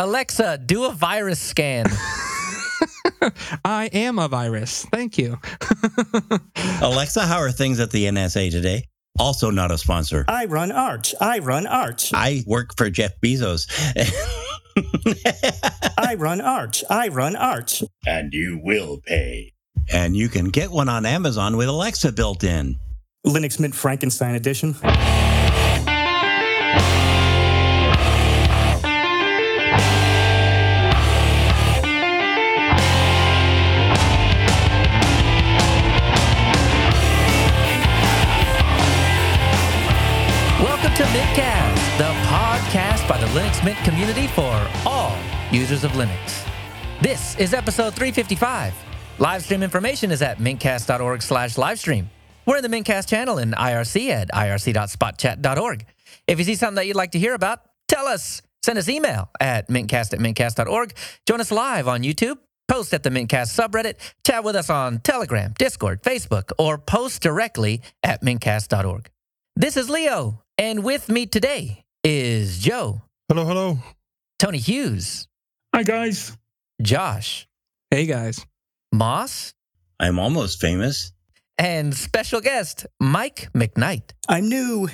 Alexa, do a virus scan. I am a virus. Thank you. Alexa, how are things at the NSA today? Also not a sponsor. I run Arch. I run Arch. I work for Jeff Bezos. I run Arch. I run Arch. And you will pay. And you can get one on Amazon with Alexa built in. Linux Mint Frankenstein edition. Mintcast, the podcast by the Linux Mint community for all users of Linux. This is episode 355. Livestream information is at mintcast.org/livestream. We're in the Mintcast channel in IRC at irc.spotchat.org. If you see something that you'd like to hear about, tell us. Send us email at mintcast@mintcast.org. Join us live on YouTube. Post at the Mintcast subreddit. Chat with us on Telegram, Discord, Facebook, or post directly at mintcast.org. This is Leo. And with me today is Joe. Hello, hello. Tony Hughes. Hi, guys. Josh. Hey, guys. Moss. I'm almost famous. And special guest, Mike McKnight. I'm new.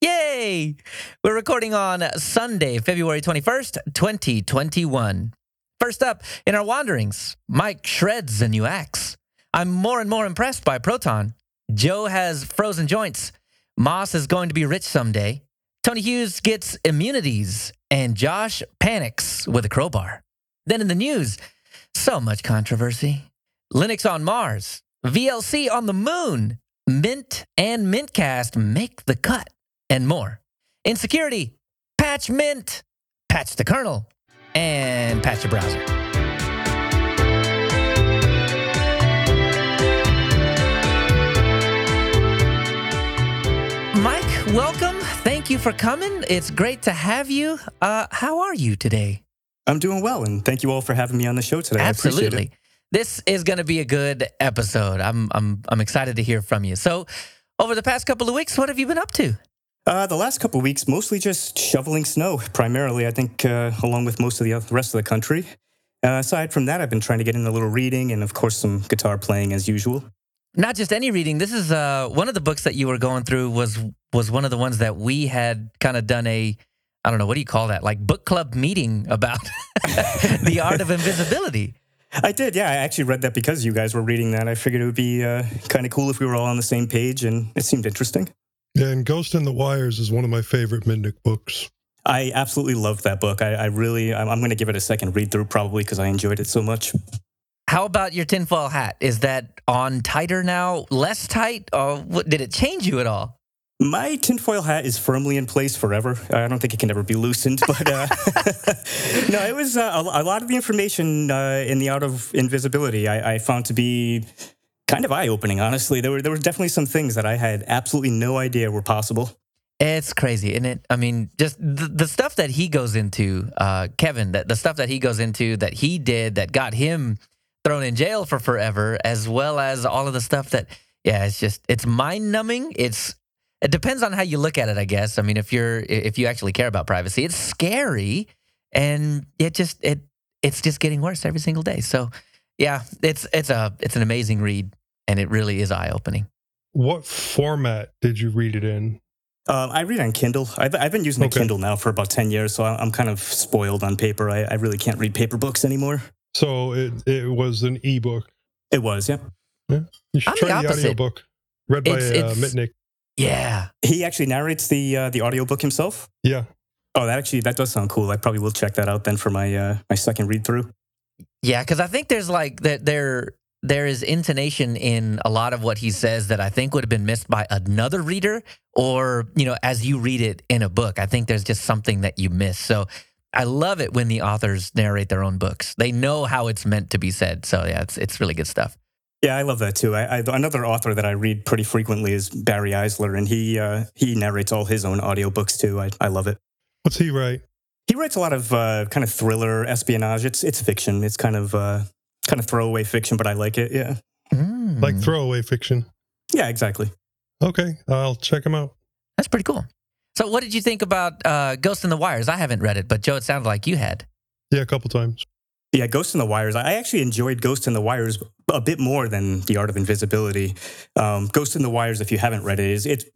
Yay! We're recording on Sunday, February 21st, 2021. First up, in our wanderings, Mike shreds a new axe. I'm more and more impressed by Proton. Joe has frozen joints. Moss is going to be rich someday. Tony Hughes gets immunities, and Josh panics with a crowbar. Then in the news, so much controversy. Linux on Mars, VLC on the moon, Mint and Mintcast make the cut, and more. In security, patch Mint, patch the kernel, and patch the browser. Mike, welcome. Thank you for coming. It's great to have you. How are you today? I'm doing well, and thank you all for having me on the show today. Absolutely. I appreciate it. This is going to be a good episode. I'm excited to hear from you. So, over the past couple of weeks, what have you been up to? The last couple of weeks, mostly just shoveling snow, primarily, I think, along with most of the rest of the country. Aside from that, I've been trying to get in a little reading and, of course, some guitar playing as usual. Not just any reading. This is one of the books that you were going through was one of the ones that we had kind of done a, I don't know, what do you call that? Like book club meeting about the art of invisibility. I did, yeah. I actually read that because you guys were reading that. I figured it would be kind of cool if we were all on the same page, and it seemed interesting. Yeah, and Ghost in the Wires is one of my favorite Mindic books. I absolutely love that book. I'm going to give it a second read through probably because I enjoyed it so much. How about your tinfoil hat? Is that on tighter now, less tight, or did it change you at all? My tinfoil hat is firmly in place forever. I don't think it can ever be loosened, but no, it was a lot of the information in The Art of Invisibility I found to be kind of eye-opening, honestly. There were definitely some things that I had absolutely no idea were possible. It's crazy, isn't it? I mean, just the stuff that he goes into, Kevin, the stuff that he goes into that he did that got him thrown in jail for forever, as well as all of the stuff that, yeah, it's just, it's mind-numbing. It depends on how you look at it, I guess. I mean, if you actually care about privacy, it's scary, and it's just getting worse every single day. So, yeah, it's an amazing read, and it really is eye-opening. What format did you read it in? I read on Kindle. I've been using the Kindle now for about 10 years, so I'm kind of spoiled on paper. I really can't read paper books anymore. So it was an ebook. It was, yeah. Yeah. You should try the audiobook read by Mitnick. Yeah. He actually narrates the audiobook himself? Yeah. Oh, that does sound cool. I probably will check that out then for my second read through. Yeah, cuz I think there's like that there is intonation in a lot of what he says that I think would have been missed by another reader or, you know, as you read it in a book. I think there's just something that you miss. So I love it when the authors narrate their own books. They know how it's meant to be said. So yeah, it's really good stuff. Yeah, I love that too. Another author that I read pretty frequently is Barry Eisler, and he narrates all his own audiobooks too. I love it. What's he write? He writes a lot of kind of thriller espionage. It's fiction. It's kind of throwaway fiction, but I like it. Yeah, like throwaway fiction. Yeah, exactly. Okay, I'll check him out. That's pretty cool. So what did you think about Ghost in the Wires? I haven't read it, but Joe, it sounded like you had. Yeah, a couple times. Yeah, Ghost in the Wires. I actually enjoyed Ghost in the Wires a bit more than The Art of Invisibility. Ghost in the Wires, if you haven't read it, it's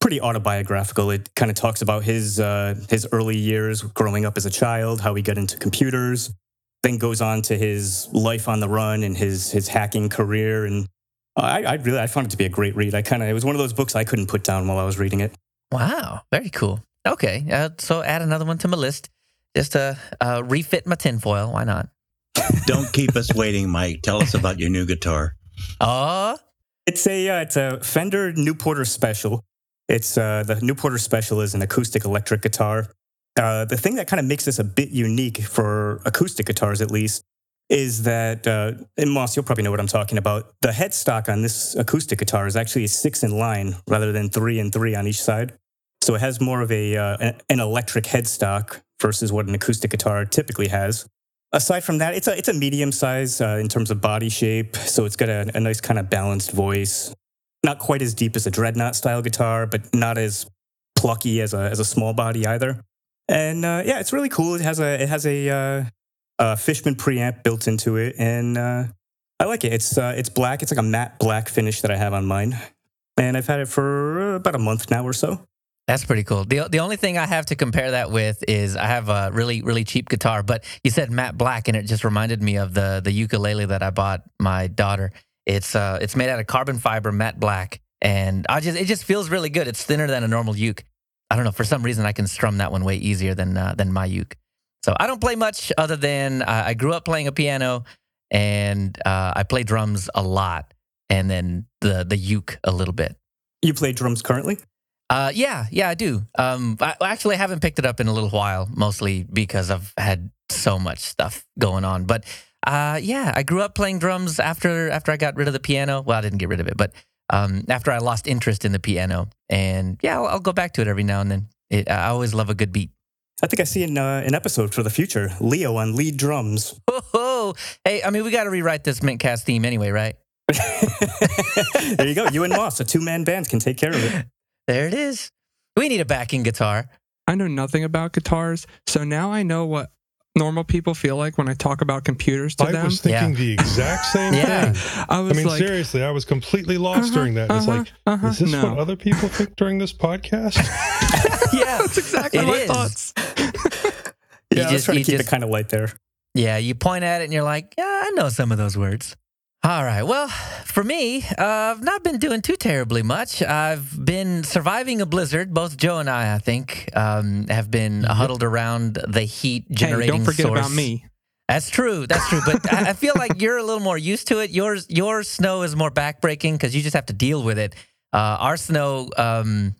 pretty autobiographical. It kind of talks about his early years growing up as a child, how he got into computers, then goes on to his life on the run and his hacking career. And I found it to be a great read. It was one of those books I couldn't put down while I was reading it. Wow, very cool. Okay, so add another one to my list just to refit my tinfoil. Why not? Don't keep us waiting, Mike. Tell us about your new guitar. It's a Fender Newporter Special. The Newporter Special is an acoustic electric guitar. The thing that kind of makes this a bit unique for acoustic guitars, at least, is that, and Moss, you'll probably know what I'm talking about. The headstock on this acoustic guitar is actually 6 in line rather than 3 and 3 on each side. So it has more of an electric headstock versus what an acoustic guitar typically has. Aside from that, it's a medium size in terms of body shape, so it's got a nice kind of balanced voice. Not quite as deep as a Dreadnought style guitar, but not as plucky as a small body either. And yeah, it's really cool. It has a Fishman preamp built into it, and I like it. It's black. It's like a matte black finish that I have on mine, and I've had it for about a month now or so. That's pretty cool. The only thing I have to compare that with is I have a really, really cheap guitar, but you said matte black, and it just reminded me of the ukulele that I bought my daughter. It's made out of carbon fiber, matte black, and it just feels really good. It's thinner than a normal uke. I don't know, for some reason I can strum that one way easier than my uke. So I don't play much other than I grew up playing a piano, and I play drums a lot, and then the uke a little bit. You play drums currently? Yeah, I do. I actually haven't picked it up in a little while, mostly because I've had so much stuff going on. But yeah, I grew up playing drums after I got rid of the piano. Well, I didn't get rid of it, but after I lost interest in the piano. And yeah, I'll go back to it every now and then. I always love a good beat. I think I see an episode for the future, Leo on lead drums. Oh, hey, I mean, we got to rewrite this Mintcast theme anyway, right? There you go. You and Moss, a two-man band, can take care of it. There it is. We need a backing guitar. I know nothing about guitars, so now I know what normal people feel like when I talk about computers to them. I was thinking the exact same thing. I mean, seriously, I was completely lost during that. Is this what other people think during this podcast? Yeah, that's exactly my thoughts. I was trying to keep it kind of light there. Yeah, you point at it and you're like, yeah, I know some of those words. All right. Well, for me, I've not been doing too terribly much. I've been surviving a blizzard. Both Joe and I think, have been huddled around the heat generating source. Don't forget about me. That's true. But I feel like you're a little more used to it. Your snow is more backbreaking because you just have to deal with it. Our snow, we don't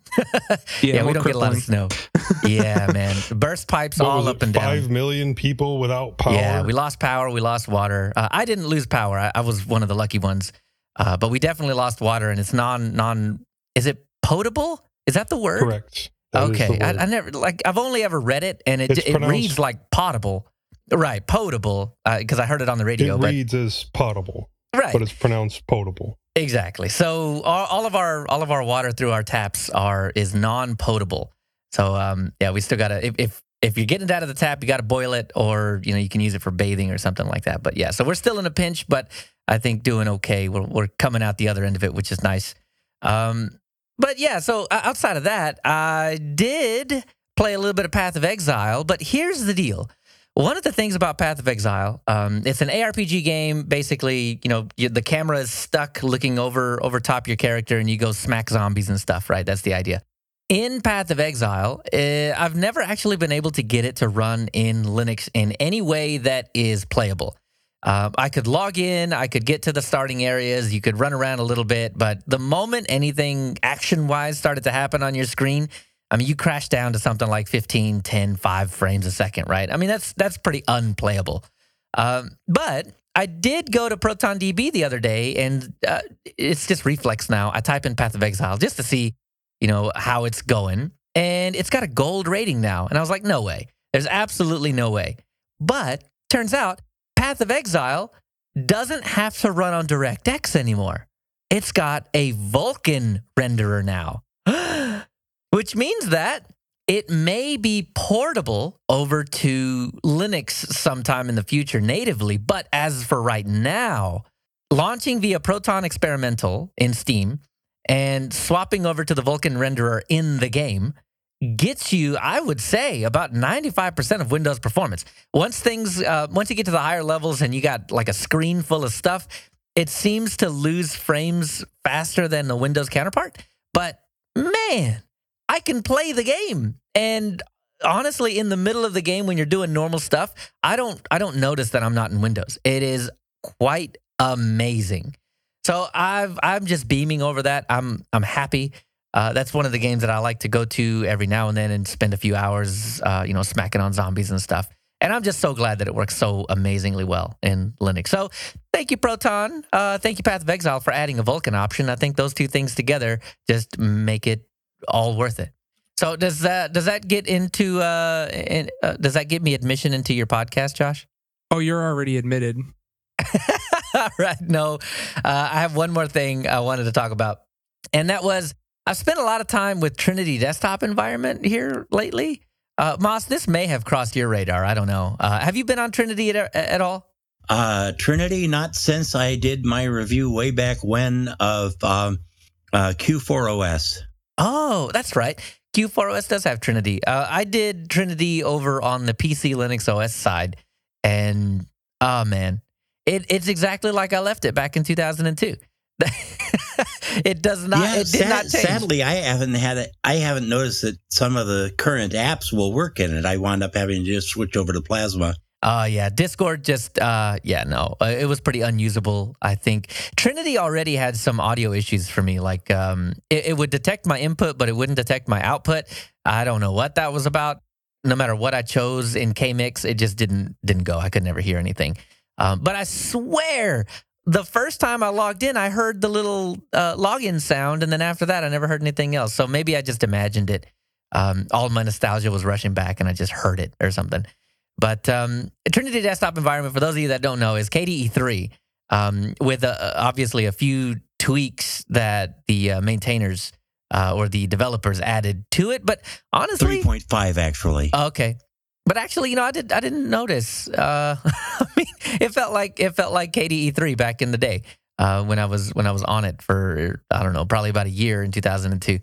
get a lot of snow. Yeah, man. Burst pipes all up and down. 5 million people without power. Yeah, we lost power. We lost water. I didn't lose power. I was one of the lucky ones. But we definitely lost water, and it's non. Is it potable? Is that the word? Correct. That okay. Word. I never I've only ever read it, and it reads like potable. Right, potable, because I heard it on the radio. It reads as potable. Right. But it's pronounced potable. Exactly. So all of our water through our taps is non-potable. So we still gotta. If you're getting it out of the tap, you gotta boil it, or you can use it for bathing or something like that. But yeah, so we're still in a pinch, but I think doing okay. We're coming out the other end of it, which is nice. But yeah, so outside of that, I did play a little bit of Path of Exile. But here's the deal. One of the things about Path of Exile, it's an ARPG game. Basically, the camera is stuck looking over top your character, and you go smack zombies and stuff, right? That's the idea. In Path of Exile, I've never actually been able to get it to run in Linux in any way that is playable. I could log in, I could get to the starting areas, you could run around a little bit, but the moment anything action-wise started to happen on your screen, I mean, you crash down to something like 15, 10, 5 frames a second, right? I mean, that's pretty unplayable. But I did go to ProtonDB the other day, and it's just reflex now. I type in Path of Exile just to see, how it's going. And it's got a gold rating now. And I was like, no way. There's absolutely no way. But turns out Path of Exile doesn't have to run on DirectX anymore. It's got a Vulkan renderer now. Which means that It may be portable over to Linux sometime in the future natively, but as for right now, launching via Proton Experimental in Steam and swapping over to the Vulkan renderer in the game gets you, I would say, about 95% of Windows performance. Once you get to the higher levels and you got like a screen full of stuff, it seems to lose frames faster than the Windows counterpart. But man, I can play the game. And honestly, in the middle of the game, when you're doing normal stuff, I don't notice that I'm not in Windows. It is quite amazing. So I'm just beaming over that. I'm happy. That's one of the games that I like to go to every now and then and spend a few hours, smacking on zombies and stuff. And I'm just so glad that it works so amazingly well in Linux. So thank you, Proton. Thank you, Path of Exile, for adding a Vulkan option. I think those two things together just make it all worth it. So does that get me admission into your podcast, Josh? Oh, you're already admitted. All right. No, I have one more thing I wanted to talk about, and that was I've spent a lot of time with Trinity Desktop Environment here lately. Moss, this may have crossed your radar. I don't know. Have you been on Trinity at all? Trinity, not since I did my review way back when of Q4OS. Oh, that's right. Q4OS does have Trinity. I did Trinity over on the PC Linux OS side, and oh man, it's exactly like I left it back in 2002. It does not. Yeah, it did not change. Sadly, I haven't noticed that some of the current apps will work in it. I wound up having to just switch over to Plasma. Yeah, Discord just, it was pretty unusable, I think. Trinity already had some audio issues for me, like it would detect my input, but it wouldn't detect my output. I don't know what that was about. No matter what I chose in KMix, it just didn't go. I could never hear anything. But I swear, the first time I logged in, I heard the little login sound, and then after that, I never heard anything else. So maybe I just imagined it. All my nostalgia was rushing back, and I just heard it or something. But Trinity Desktop Environment, for those of you that don't know, is KDE3 with obviously a few tweaks that the maintainers or the developers added to it. But honestly, 3.5 actually. Okay, but actually, I didn't notice. I mean, it felt like KDE3 back in the day when I was on it for I don't know, probably about a year in 2002.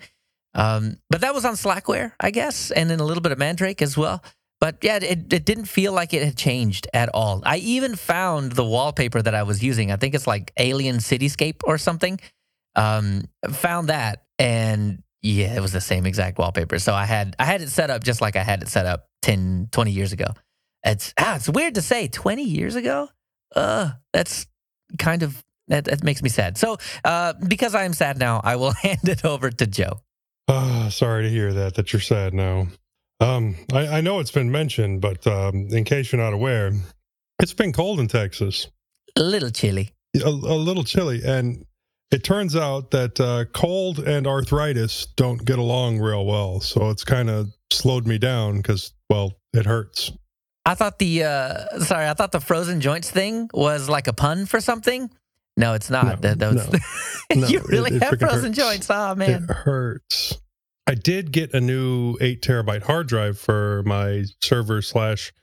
But that was on Slackware, I guess, and then a little bit of Mandrake as well. But yeah, it didn't feel like it had changed at all. I even found the wallpaper that I was using. I think it's like Alien Cityscape or something. Found that, and yeah, it was the same exact wallpaper. So I had it set up just like I had it set up 10, 20 years ago. It's weird to say 20 years ago. That's kind of, that makes me sad. So because I am sad now, I will hand it over to Joe. Sorry to hear that you're sad now. I know it's been mentioned, but in case you're not aware, it's been cold in Texas. A little chilly. A little chilly. And it turns out that cold and arthritis don't get along real well. So it's kind of slowed me down because, well, it hurts. I thought the frozen joints thing was like a pun for something. No, it's not. No. You really have frozen joints. Oh, man. It hurts. I did get a new 8 terabyte hard drive for my server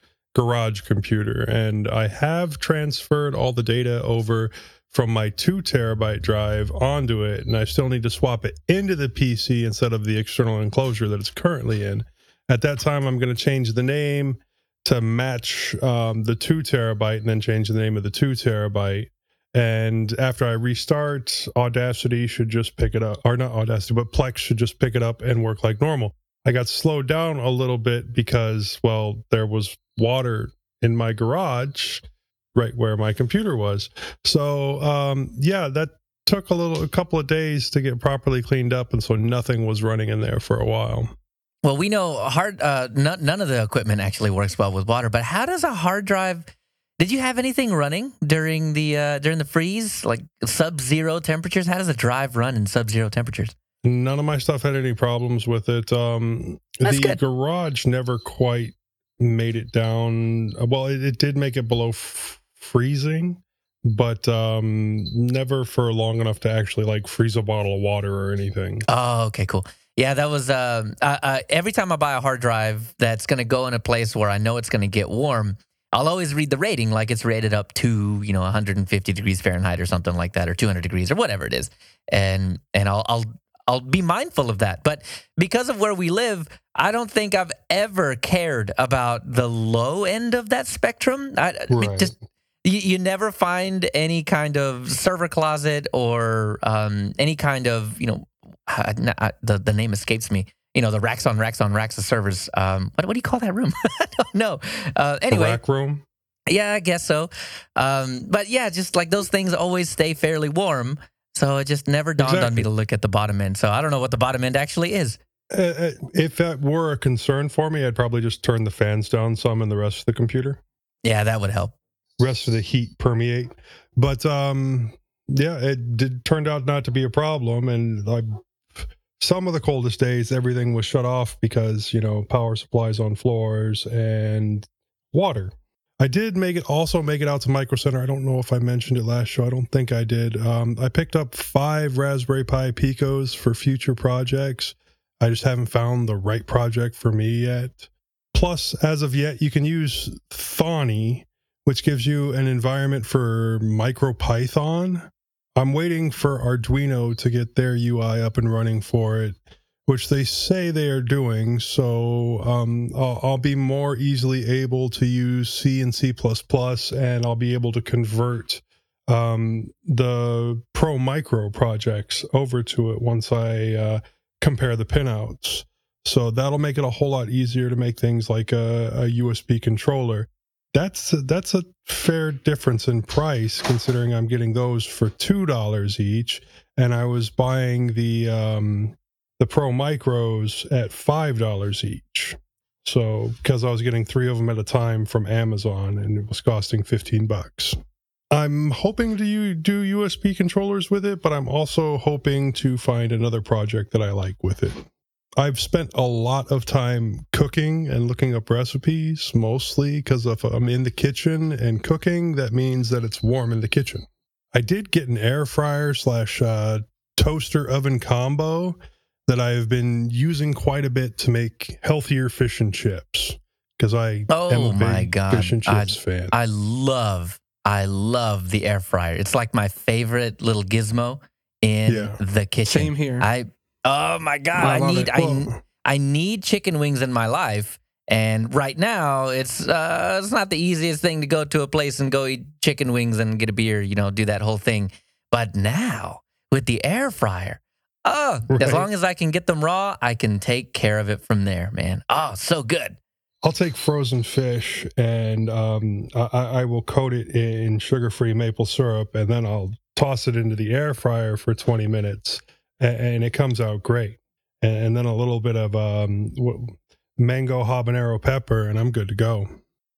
/ garage computer, and I have transferred all the data over from my 2 terabyte drive onto it, and I still need to swap it into the PC instead of the external enclosure that it's currently in. At that time, I'm going to change the name to match the 2 terabyte and then change the name of the 2 terabyte. And after I restart, Audacity should just pick it up. Or not Audacity, but Plex should just pick it up and work like normal. I got slowed down a little bit because, well, there was water in my garage right where my computer was. So, that took a couple of days to get properly cleaned up. And so nothing was running in there for a while. Well, we know none of the equipment actually works well with water. But how does a hard drive... Did you have anything running during the freeze, like sub-zero temperatures? How does a drive run in sub-zero temperatures? None of my stuff had any problems with it. The garage never quite made it down. Well, it did make it below freezing, but never for long enough to actually like freeze a bottle of water or anything. Oh, okay, cool. Yeah, that was every time I buy a hard drive that's going to go in a place where I know it's going to get warm, I'll always read the rating like it's rated up to, 150 degrees Fahrenheit or something like that, or 200 degrees or whatever it is. And I'll be mindful of that. But because of where we live, I don't think I've ever cared about the low end of that spectrum. Right. Just you never find any kind of server closet or any kind of, the name escapes me. The racks on racks on racks of servers. What do you call that room? I don't know. Anyway, the rack room. Yeah, I guess so. But yeah, just like those things always stay fairly warm. So it just never dawned on me to look at the bottom end. So I don't know what the bottom end actually is. If that were a concern for me, I'd probably just turn the fans down some and the rest of the computer. Yeah, that would help. Rest of the heat permeate. But yeah, it turned out not to be a problem, and some of the coldest days, everything was shut off because, power supplies on floors and water. I did make it out to Micro Center. I don't know if I mentioned it last show. I don't think I did. I picked up 5 Raspberry Pi Picos for future projects. I just haven't found the right project for me yet. Plus, as of yet, you can use Thawny, which gives you an environment for MicroPython. I'm waiting for Arduino to get their UI up and running for it, which they say they are doing, so I'll be more easily able to use C and C++, and I'll be able to convert the ProMicro projects over to it once I compare the pinouts. So that'll make it a whole lot easier to make things like a USB controller. That's a fair difference in price, considering I'm getting those for $2 each, and I was buying the Pro Micros at $5 each. So because I was getting 3 of them at a time from Amazon, and it was costing $15. I'm hoping to do USB controllers with it, but I'm also hoping to find another project that I like with it. I've spent a lot of time cooking and looking up recipes, mostly because if I'm in the kitchen and cooking, that means that it's warm in the kitchen. I did get an air fryer / toaster oven combo that I've been using quite a bit to make healthier fish and chips, because I am a big fish and chips fan. I love the air fryer. It's like my favorite little gizmo in the kitchen. Same here. Oh my God! I need chicken wings in my life, and right now it's not the easiest thing to go to a place and go eat chicken wings and get a beer, do that whole thing. But now with the air fryer, as long as I can get them raw, I can take care of it from there, man. Oh, so good. I'll take frozen fish, and I will coat it in sugar-free maple syrup, and then I'll toss it into the air fryer for 20 minutes. And it comes out great. And then a little bit of mango habanero pepper, and I'm good to go.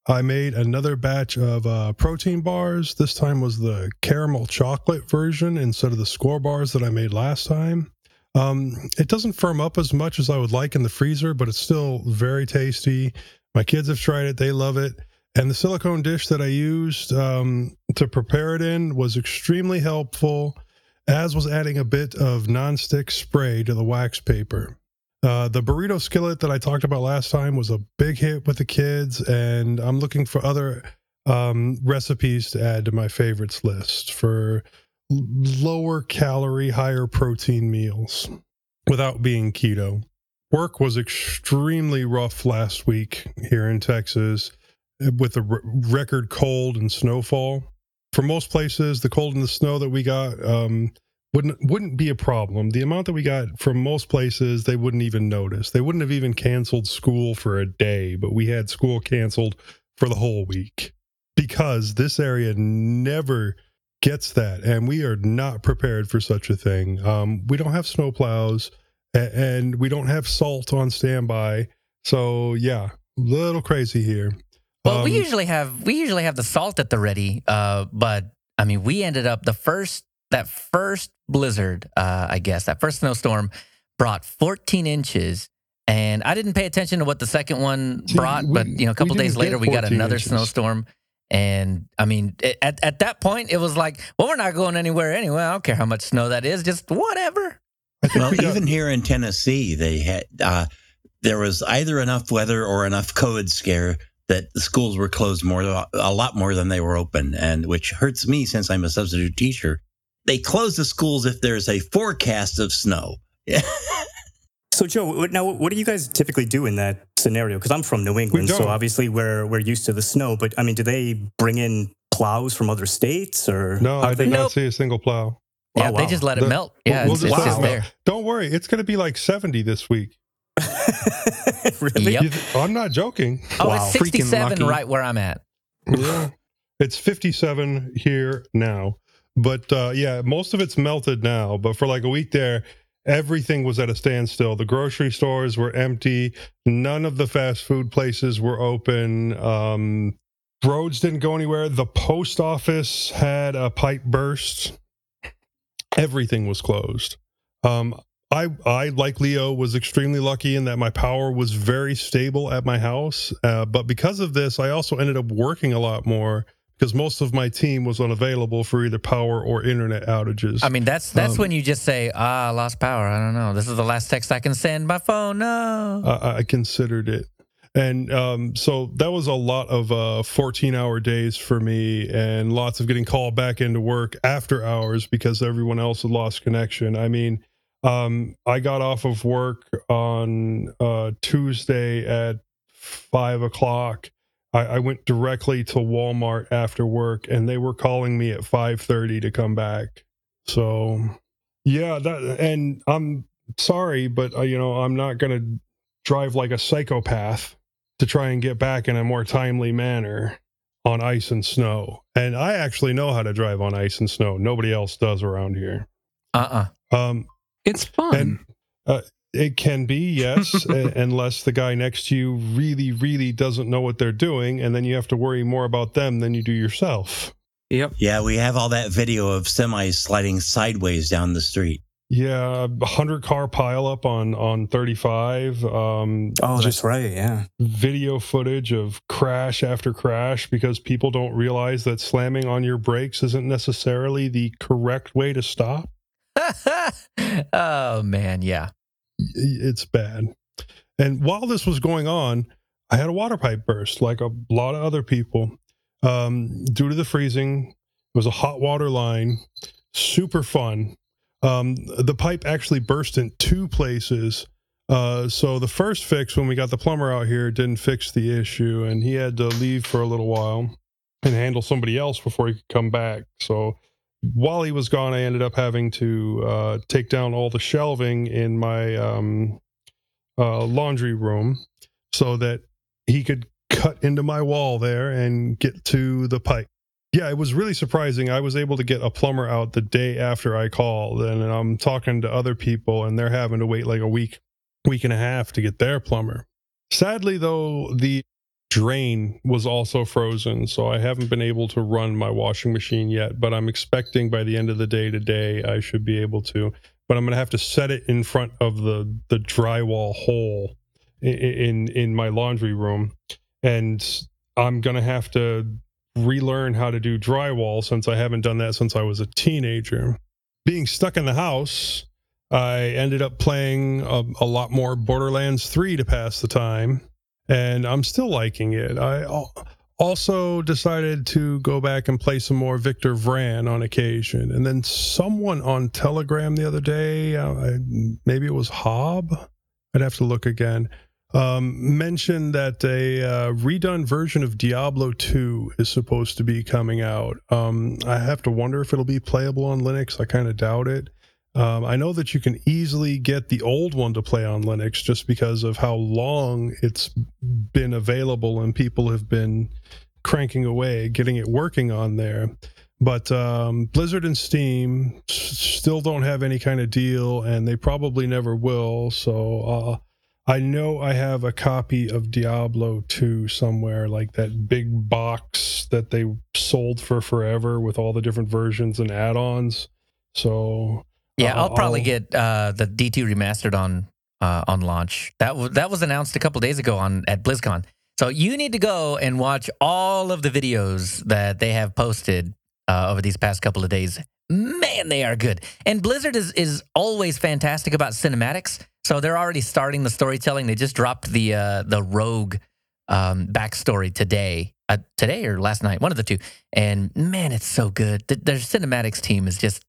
I made another batch of protein bars. This time was the caramel chocolate version instead of the score bars that I made last time. It doesn't firm up as much as I would like in the freezer, but it's still very tasty. My kids have tried it. They love it. And the silicone dish that I used to prepare it in was extremely helpful, as was adding a bit of nonstick spray to the wax paper. The burrito skillet that I talked about last time was a big hit with the kids, and I'm looking for other recipes to add to my favorites list for lower calorie, higher protein meals without being keto. Work was extremely rough last week here in Texas with the record cold and snowfall. For most places, the cold and the snow that we got wouldn't be a problem. The amount that we got from most places, they wouldn't even notice. They wouldn't have even canceled school for a day, but we had school canceled for the whole week because this area never gets that, and we are not prepared for such a thing. We don't have snow plows, and we don't have salt on standby, so yeah, a little crazy here. Well, we usually have the salt at the ready, but I mean, we ended up that first blizzard, I guess that first snowstorm brought 14 inches, and I didn't pay attention to what the second one brought, but a couple days later we got another snowstorm, and I mean, at that point it was like, well, we're not going anywhere anyway. I don't care how much snow that is, just whatever. Well, even here in Tennessee, they had there was either enough weather or enough COVID scare that the schools were closed a lot more than they were open, and which hurts me since I'm a substitute teacher. They close the schools if there's a forecast of snow. So, Joe, now what do you guys typically do in that scenario? Because I'm from New England, so obviously we're used to the snow. But I mean, do they bring in plows from other states, or no? I did not see a single plow. Yeah, they just let it melt. Yeah, it's just there. Don't worry, it's going to be like 70 this week. Really? Yep. I'm not joking. Oh, wow. It's 67 right where I'm at. Yeah, it's 57 here now. But yeah, most of it's melted now. But for like a week there, everything was at a standstill. The grocery stores were empty. None of the fast food places were open. Roads didn't go anywhere. The post office had a pipe burst. Everything was closed. I, like Leo, was extremely lucky in that my power was very stable at my house. But because of this, I also ended up working a lot more because most of my team was unavailable for either power or internet outages. I mean, that's when you just say, I lost power. I don't know. This is the last text I can send by phone. No. I considered it. And so that was a lot of 14-hour days for me and lots of getting called back into work after hours because everyone else had lost connection. I mean... I got off of work on Tuesday at 5:00. I went directly to Walmart after work, and they were calling me at 5:30 to come back. So, yeah, and I'm sorry, but I'm not going to drive like a psychopath to try and get back in a more timely manner on ice and snow. And I actually know how to drive on ice and snow. Nobody else does around here. It's fun. And, it can be, yes, unless the guy next to you really, really doesn't know what they're doing, and then you have to worry more about them than you do yourself. Yep. Yeah, we have all that video of semis sliding sideways down the street. Yeah, 100-car pileup on 35. That's right, yeah. Video footage of crash after crash because people don't realize that slamming on your brakes isn't necessarily the correct way to stop. Oh man, yeah, it's bad. And while this was going on, I had a water pipe burst, like a lot of other people, due to the freezing. It was a hot water line, super fun. The pipe actually burst in two places. So the first fix, when we got the plumber out here, didn't fix the issue, and he had to leave for a little while and handle somebody else before he could come back. So while he was gone, I ended up having to take down all the shelving in my laundry room so that he could cut into my wall there and get to the pipe. Yeah, it was really surprising. I was able to get a plumber out the day after I called, and I'm talking to other people, and they're having to wait like a week and a half to get their plumber. Sadly, though, the drain was also frozen, so I haven't been able to run my washing machine yet, but I'm expecting by the end of the day today I should be able to. But I'm gonna have to set it in front of the drywall hole in my laundry room, and I'm gonna have to relearn how to do drywall since I haven't done that since I was a teenager. Being stuck in the house, I ended up playing a lot more Borderlands 3 to pass the time. And I'm still liking it. I also decided to go back and play some more Victor Vran on occasion. And then someone on Telegram the other day, maybe it was Hob, I'd have to look again, mentioned that a redone version of Diablo 2 is supposed to be coming out. I have to wonder if it'll be playable on Linux. I kind of doubt it. I know that you can easily get the old one to play on Linux just because of how long it's been available and people have been cranking away, getting it working on there. But Blizzard and Steam still don't have any kind of deal, and they probably never will. So I know I have a copy of Diablo 2 somewhere, like that big box that they sold for forever with all the different versions and add-ons. So... yeah, I'll probably get the D2 remastered on launch. That was announced a couple days ago at BlizzCon. So you need to go and watch all of the videos that they have posted over these past couple of days man, they are good. And Blizzard is always fantastic about cinematics. So they're already starting the storytelling. They just dropped the Rogue backstory today or last night, one of the two. And man, it's so good. Their cinematics team is just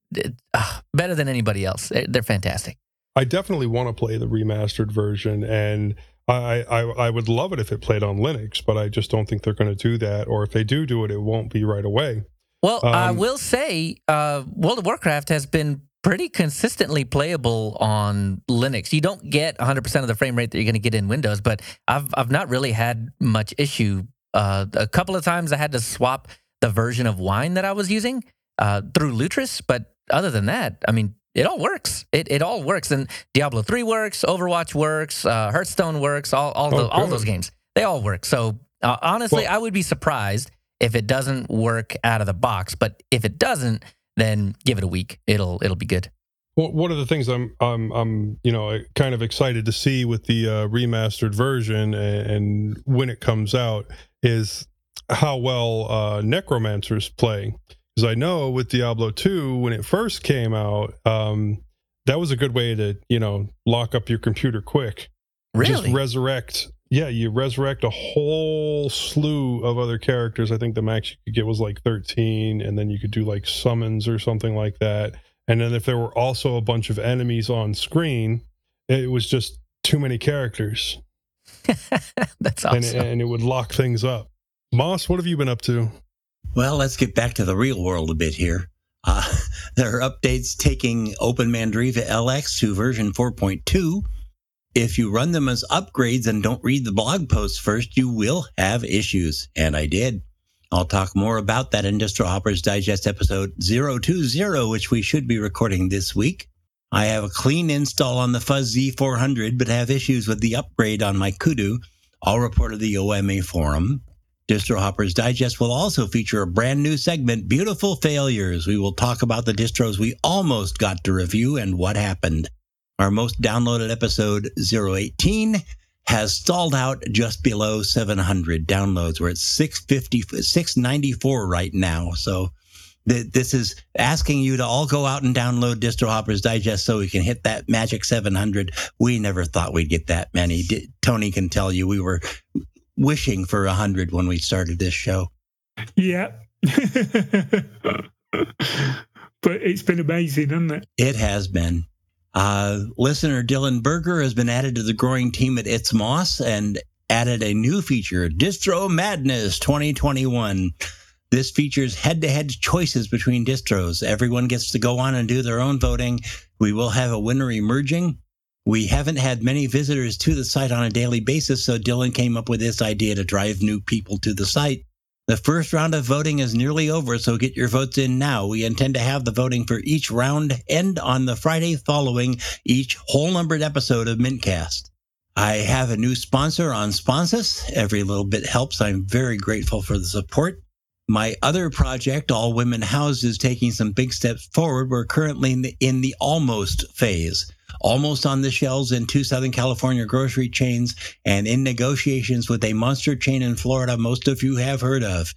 better than anybody else. They're fantastic. I definitely want to play the remastered version, and I would love it if it played on Linux, but I just don't think they're going to do that. Or if they do it, it won't be right away. Well, I will say World of Warcraft has been pretty consistently playable on Linux. You don't get 100% of the frame rate that you're going to get in Windows, but I've not really had much issue. A couple of times I had to swap the version of Wine that I was using through Lutris, but other than that, I mean, it all works. It all works, and Diablo 3 works, Overwatch works, Hearthstone works. All those games, they all work. So honestly, I would be surprised if it doesn't work out of the box. But if it doesn't, then give it a week. It'll be good. Well, one of the things I'm kind of excited to see with the remastered version and when it comes out is how well Necromancer's playing. Because I know with Diablo 2, when it first came out, that was a good way to, lock up your computer quick. Really? Just resurrect. Yeah, you resurrect a whole slew of other characters. I think the max you could get was like 13, and then you could do like summons or something like that. And then if there were also a bunch of enemies on screen, it was just too many characters. That's awesome. And it would lock things up. Moss, what have you been up to? Well, let's get back to the real world a bit here. There are updates taking Open Mandriva LX to version 4.2. If you run them as upgrades and don't read the blog posts first, you will have issues. And I did. I'll talk more about that in Distro Hoppers Digest episode 020, which we should be recording this week. I have a clean install on the Fuzz Z400, but have issues with the upgrade on my Kudu. I'll report to the OMA forum. Distro Hoppers Digest will also feature a brand new segment, Beautiful Failures. We will talk about the distros we almost got to review and what happened. Our most downloaded episode, 018, has stalled out just below 700 downloads. We're at 694 right now. So this is asking you to all go out and download Distro Hoppers Digest so we can hit that magic 700. We never thought we'd get that many. Tony can tell you we were wishing for 100 when we started this show. Yeah. But it's been amazing, hasn't it? It has been. Listener Dylan Berger has been added to the growing team at It's Moss and added a new feature, Distro Madness 2021. This features head-to-head choices between distros. Everyone gets to go on and do their own voting. We will have a winner emerging. We haven't had many visitors to the site on a daily basis, so Dylan came up with this idea to drive new people to the site. The first round of voting is nearly over, so get your votes in now. We intend to have the voting for each round end on the Friday following each whole-numbered episode of Mintcast. I have a new sponsor on Sponsus. Every little bit helps. I'm very grateful for the support. My other project, All Women Housed, is taking some big steps forward. We're currently in the almost phase. Almost on the shelves in two Southern California grocery chains and in negotiations with a monster chain in Florida most of you have heard of.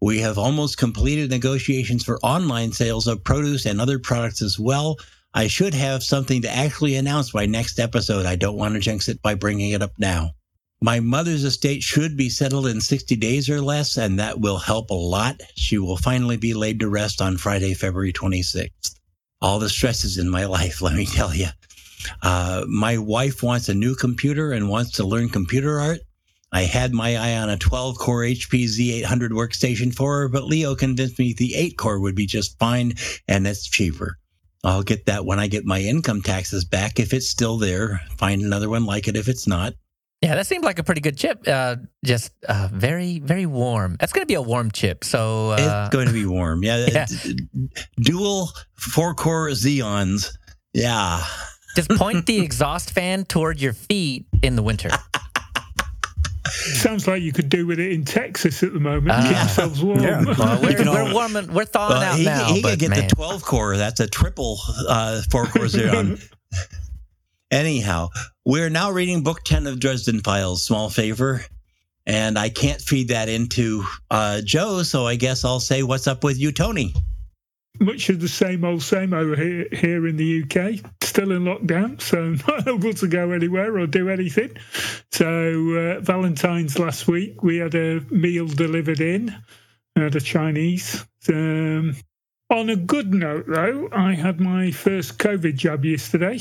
We have almost completed negotiations for online sales of produce and other products as well. I should have something to actually announce by next episode. I don't want to jinx it by bringing it up now. My mother's estate should be settled in 60 days or less, and that will help a lot. She will finally be laid to rest on Friday, February 26th. All the stresses in my life, let me tell you. My wife wants a new computer and wants to learn computer art. I had my eye on a 12-core HP Z800 workstation for her, but Leo convinced me the 8-core would be just fine, and it's cheaper. I'll get that when I get my income taxes back, if it's still there. Find another one like it if it's not. Yeah, that seemed like a pretty good chip. Just very, very warm. That's going to be a warm chip. So it's going to be warm. Yeah. Yeah. Dual 4-core Xeons. Yeah. Just point the exhaust fan toward your feet in the winter. Sounds like you could do with it in Texas at the moment. Get yourselves warm. Yeah. Well, we're warming. We're thawing out now. He could get the 12-core. That's a triple 4-core Xeon. Anyhow, we're now reading Book 10 of Dresden Files, small favor. And I can't feed that into Joe, so I guess I'll say what's up with you, Tony. much of the same over here in the UK. Still in lockdown, so not able to go anywhere or do anything. So Valentine's last week, we had a meal delivered in at a Chinese. On a good note, though, I had my first COVID jab yesterday.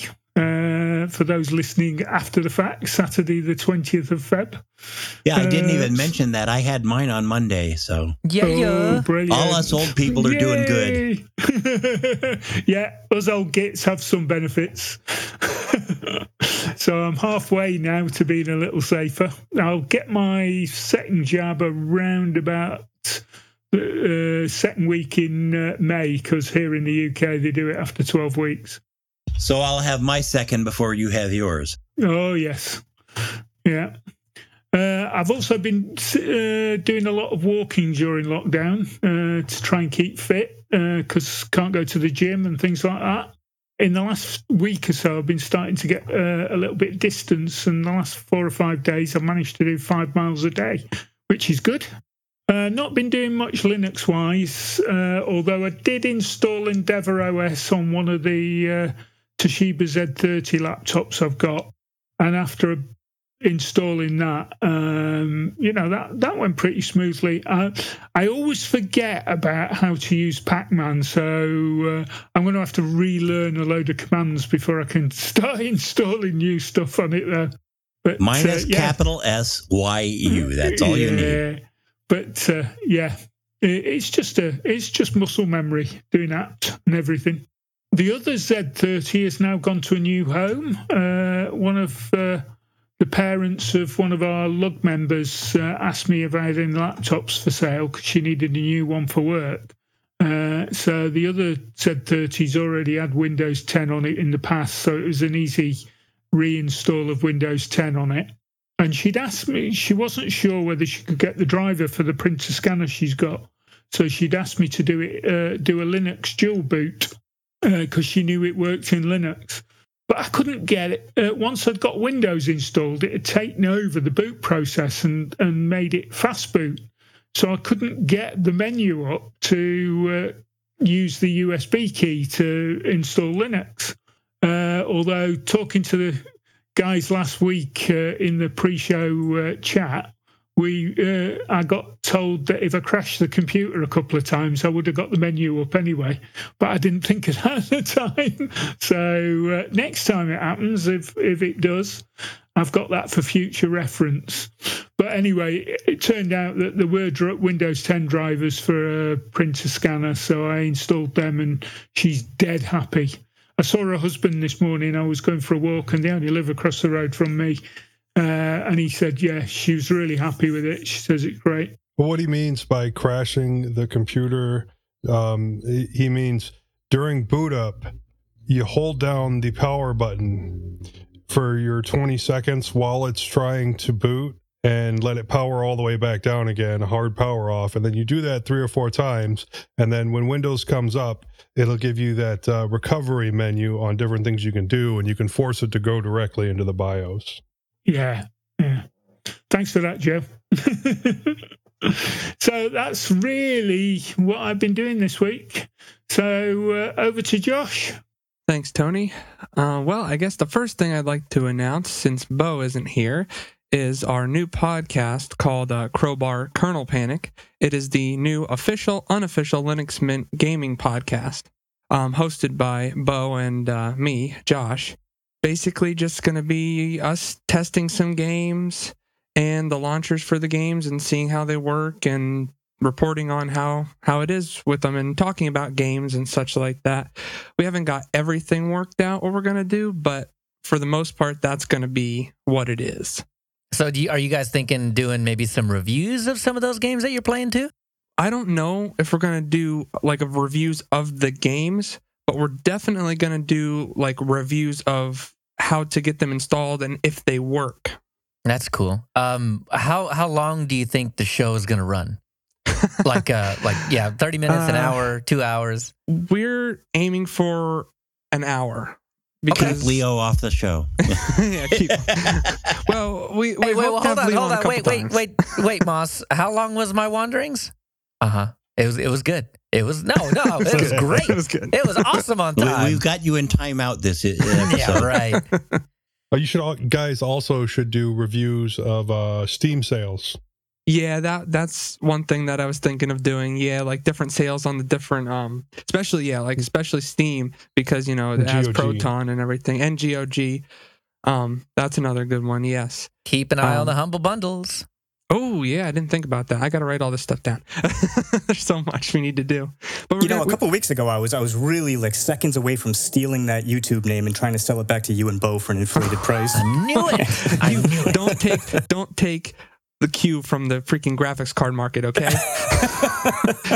For those listening after the fact, Saturday the 20th of Feb. Yeah, I didn't even mention that. I had mine on Monday, so. Yeah. Brilliant. All us old people are doing good. Yeah, us old gits have some benefits. So I'm halfway now to being a little safer. I'll get my second jab around about second week in May, because here in the UK they do it after 12 weeks. So I'll have my second before you have yours. Oh, yes. Yeah. I've also been doing a lot of walking during lockdown to try and keep fit, because can't go to the gym and things like that. In the last week or so, I've been starting to get a little bit distance, and the last 4 or 5 days, I've managed to do 5 miles a day, which is good. Not been doing much Linux-wise, although I did install Endeavour OS on one of the Toshiba Z30 laptops I've got, and after installing that, that went pretty smoothly. I always forget about how to use Pacman, so I'm going to have to relearn a load of commands before I can start installing new stuff on it there. But, capital SYU, that's all you need. But it's just muscle memory doing that and everything. The other Z30 has now gone to a new home. One of the parents of one of our lug members asked me if I had any laptops for sale because she needed a new one for work. So the other Z30's already had Windows 10 on it in the past, so it was an easy reinstall of Windows 10 on it. And she'd asked me, she wasn't sure whether she could get the driver for the printer scanner she's got. So she'd asked me to do a Linux dual boot, because she knew it worked in Linux. But I couldn't get it. Once I'd got Windows installed, it had taken over the boot process and made it fast boot. So I couldn't get the menu up to use the USB key to install Linux. Although talking to the guys last week in the pre-show chat, I got told that if I crashed the computer a couple of times, I would have got the menu up anyway. But I didn't think of that at the time. So next time it happens, if it does, I've got that for future reference. But anyway, it turned out that there were Windows 10 drivers for a printer scanner, so I installed them, and she's dead happy. I saw her husband this morning. I was going for a walk, and they only live across the road from me. And he said, yeah, she was really happy with it. She says it's great. Well, what he means by crashing the computer, he means during boot up, you hold down the power button for your 20 seconds while it's trying to boot and let it power all the way back down again, hard power off. And then you do that 3 or 4 times. And then when Windows comes up, it'll give you that recovery menu on different things you can do, and you can force it to go directly into the BIOS. Yeah. Thanks for that, Joe. So that's really what I've been doing this week. So over to Josh. Thanks, Tony. Well, I guess the first thing I'd like to announce, since Bo isn't here, is our new podcast called Crowbar Kernel Panic. It is the new official, unofficial Linux Mint gaming podcast, hosted by Bo and me, Josh. Basically just going to be us testing some games and the launchers for the games and seeing how they work and reporting on how it is with them and talking about games and such like that. We haven't got everything worked out what we're going to do, but for the most part, that's going to be what it is. So are you guys thinking doing maybe some reviews of some of those games that you're playing too? I don't know if we're going to do like reviews of the games, but we're definitely going to do like reviews of how to get them installed and if they work. That's cool. How long do you think the show is going to run? 30 minutes, an hour, 2 hours? We're aiming for an hour. Because keep Leo off the show. Yeah, keep. Well, we hey, wait, well, hold on, wait, Moss. How long was my wanderings? It was good. It was no. It was great. It was good. It was awesome on time. We've got you in timeout this episode. Yeah, right. You should guys also should do reviews of Steam sales. Yeah, that's one thing that I was thinking of doing. Yeah, like different sales on the different, especially Steam, because you know it has Proton and everything, and GOG. That's another good one. Yes, keep an eye on the Humble Bundles. Oh, yeah, I didn't think about that. I got to write all this stuff down. There's so much we need to do. But a couple weeks ago, I was really like seconds away from stealing that YouTube name and trying to sell it back to you and Bo for an inflated price. I knew it. I knew it. Don't take the cue from the freaking graphics card market, okay?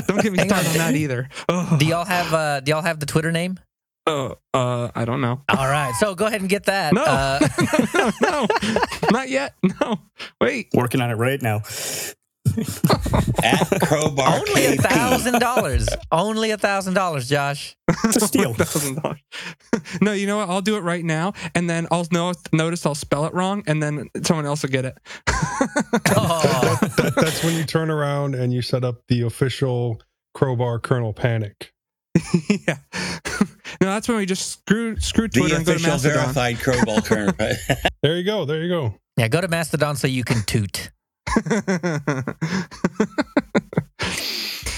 Don't get me started on that either. Oh. Do y'all have the Twitter name? Oh, I don't know. All right, so go ahead and get that. No, no, not yet. No, wait. Working on it right now. At Crowbar KP. Only $1,000. Only $1,000, Josh. It's a steal. $1,000. No, you know what? I'll do it right now, and then I'll notice I'll spell it wrong, and then someone else will get it. Oh. That's when you turn around and you set up the official Crowbar Colonel Panic. Yeah. No, that's when we just screw Twitter and go to Mastodon. The official verified Crowball current, right? There you go. Yeah, go to Mastodon so you can toot.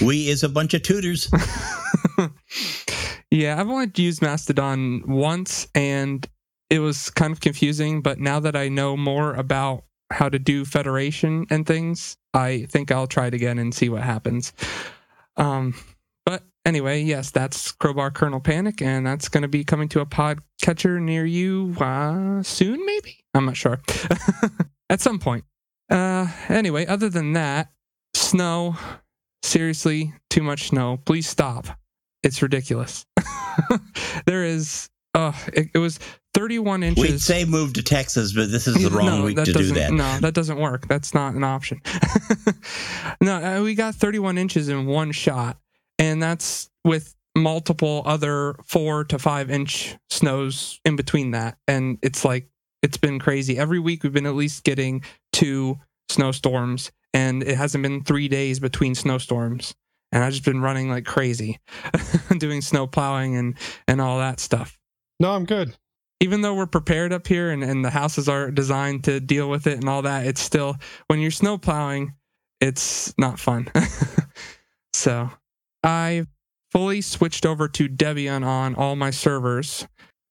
We is a bunch of tooters. Yeah, I've only used Mastodon once, and it was kind of confusing, but now that I know more about how to do federation and things, I think I'll try it again and see what happens. Anyway, yes, that's Crowbar Colonel Panic, and that's going to be coming to a podcatcher near you soon, maybe? I'm not sure. At some point. Anyway, other than that, snow. Seriously, too much snow. Please stop. It's ridiculous. There is... It was 31 inches. We'd say move to Texas, but this is the wrong week to do that. No, that doesn't work. That's not an option. No, we got 31 inches in one shot. And that's with multiple other 4 to 5 inch snows in between that. And it's like, it's been crazy. Every week we've been at least getting 2 snowstorms, and it hasn't been 3 days between snowstorms. And I've just been running like crazy, doing snow plowing and all that stuff. No, I'm good. Even though we're prepared up here and the houses are designed to deal with it and all that, it's still, when you're snow plowing, it's not fun. So... I fully switched over to Debian on all my servers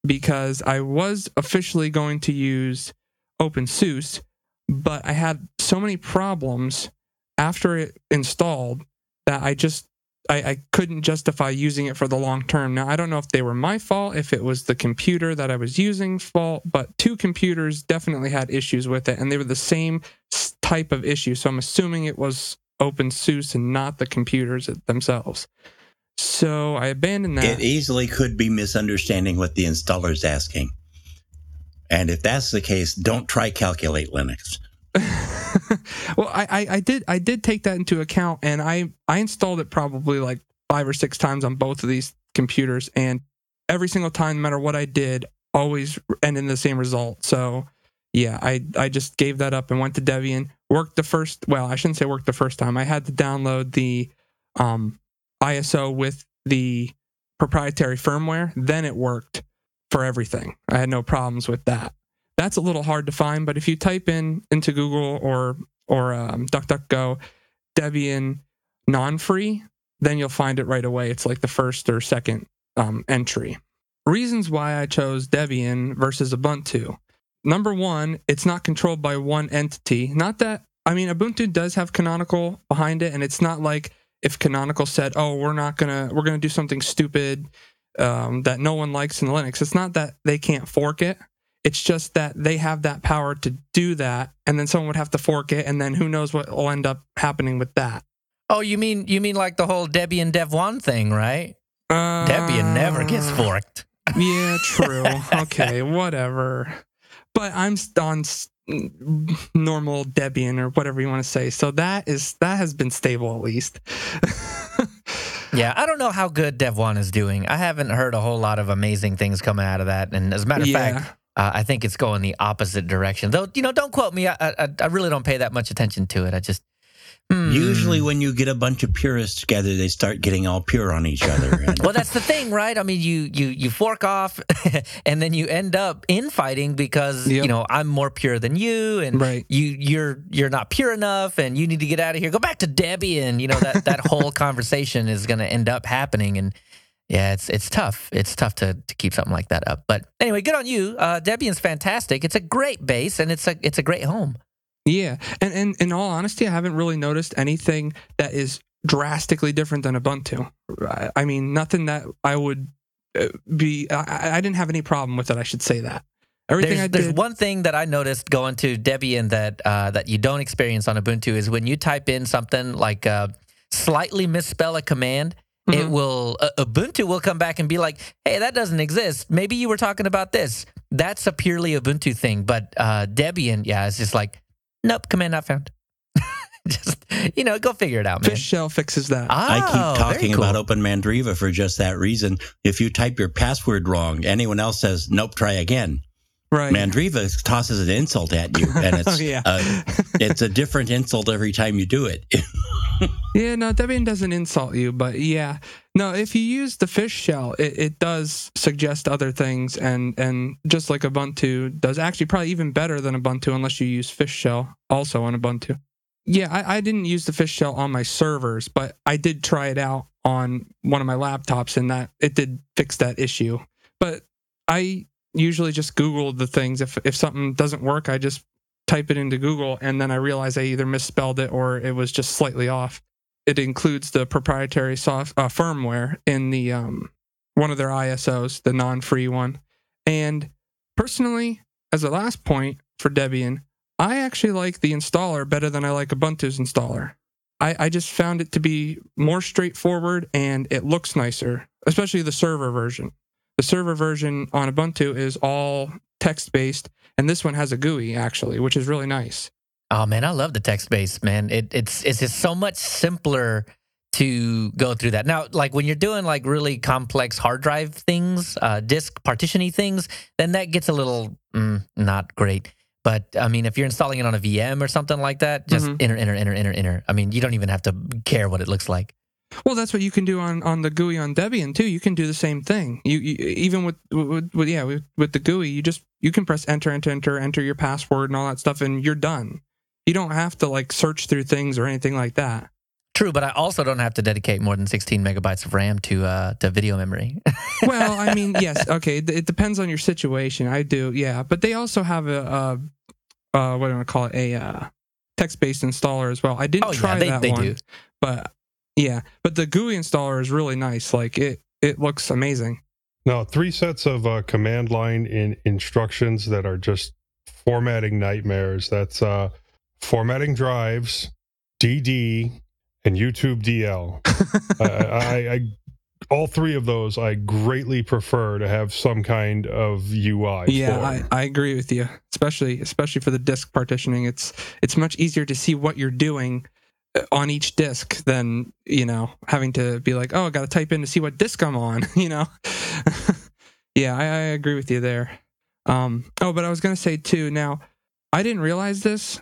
because I was officially going to use OpenSUSE, but I had so many problems after it installed that I couldn't justify using it for the long term. Now, I don't know if they were my fault, if it was the computer that I was using's fault, but 2 computers definitely had issues with it, and they were the same type of issue, so I'm assuming it was OpenSUSE and not the computers themselves. So I abandoned that. It easily could be misunderstanding what the installer's asking. And if that's the case, don't try Calculate Linux. Well, I did take that into account, and I installed it probably like 5 or 6 times on both of these computers, and every single time, no matter what I did, always ended in the same result. So yeah, I just gave that up and went to Debian. I had to download the ISO with the proprietary firmware. Then it worked for everything. I had no problems with that. That's a little hard to find, but if you type into Google or DuckDuckGo Debian non-free, then you'll find it right away. It's like the first or second entry. Reasons why I chose Debian versus Ubuntu. Number one, it's not controlled by one entity. Ubuntu does have Canonical behind it, and it's not like if Canonical said, "Oh, we're gonna do something stupid that no one likes in Linux." It's not that they can't fork it. It's just that they have that power to do that, and then someone would have to fork it, and then who knows what will end up happening with that. Oh, you mean like the whole Debian Dev1 thing, right? Debian never gets forked. Yeah, true. Okay, whatever. But I'm on normal Debian or whatever you want to say. So that has been stable at least. Yeah, I don't know how good Dev1 is doing. I haven't heard a whole lot of amazing things coming out of that. And as a matter of fact, I think it's going the opposite direction. Though, don't quote me. I really don't pay that much attention to it. I just Usually when you get a bunch of purists together, they start getting all pure on each other. Well, that's the thing, right? I mean, you fork off and then you end up infighting because, you know, I'm more pure than you and you're not pure enough and you need to get out of here. Go back to Debbie. And, you know, that whole conversation is going to end up happening. And yeah, it's tough. It's tough to keep something like that up. But anyway, good on you. Debian's fantastic. It's a great base and it's a great home. Yeah, and in all honesty, I haven't really noticed anything that is drastically different than Ubuntu. I mean, nothing that I would be... I didn't have any problem with it, I should say that. There's one thing that I noticed going to Debian that you don't experience on Ubuntu is when you type in something like slightly misspell a command, it will... Ubuntu will come back and be like, hey, that doesn't exist. Maybe you were talking about this. That's a purely Ubuntu thing, but Debian, yeah, it's just like... Nope, command not found. Just, you know, go figure it out, man. Fish Shell fixes that. Oh, I keep talking about Open Mandriva for just that reason. If you type your password wrong, anyone else says, nope, try again. Right. Mandriva tosses an insult at you, and it's it's a different insult every time you do it. Yeah, no, Debian doesn't insult you, but yeah. No, if you use the Fish Shell, it does suggest other things, and just like Ubuntu does, actually probably even better than Ubuntu unless you use Fish Shell also on Ubuntu. Yeah, I didn't use the Fish Shell on my servers, but I did try it out on one of my laptops, and that it did fix that issue. But I usually just Google the things. If something doesn't work, I just type it into Google, and then I realize I either misspelled it or it was just slightly off. It includes the proprietary firmware in the one of their ISOs, the non-free one. And personally, as a last point for Debian, I actually like the installer better than I like Ubuntu's installer. I just found it to be more straightforward, and it looks nicer, especially the server version. The server version on Ubuntu is all text-based, and this one has a GUI, actually, which is really nice. Oh, man, I love the text-based, man. It's just so much simpler to go through that. Now, like when you're doing like really complex hard drive things, disk partitioning things, then that gets a little not great. But, I mean, if you're installing it on a VM or something like that, just enter. I mean, you don't even have to care what it looks like. Well, that's what you can do on the GUI on Debian, too. You can do the same thing. You even with the GUI, you can press enter your password and all that stuff, and you're done. You don't have to, like, search through things or anything like that. True, but I also don't have to dedicate more than 16 megabytes of RAM to video memory. Well, I mean, yes, okay, it depends on your situation. I do, yeah. But they also have a text-based installer as well. I didn't try that they one, do. But the GUI installer is really nice. Like, it looks amazing. Now, 3 sets of command line in instructions that are just formatting nightmares. That's formatting drives, DD, and YouTube DL. All 3 of those I greatly prefer to have some kind of UI. Yeah, I agree with you, especially for the disk partitioning. It's much easier to see what you're doing on each disk than, you know, having to be like, I got to type in to see what disk I'm on, you know? Yeah, I agree with you there. But I was going to say too, now, I didn't realize this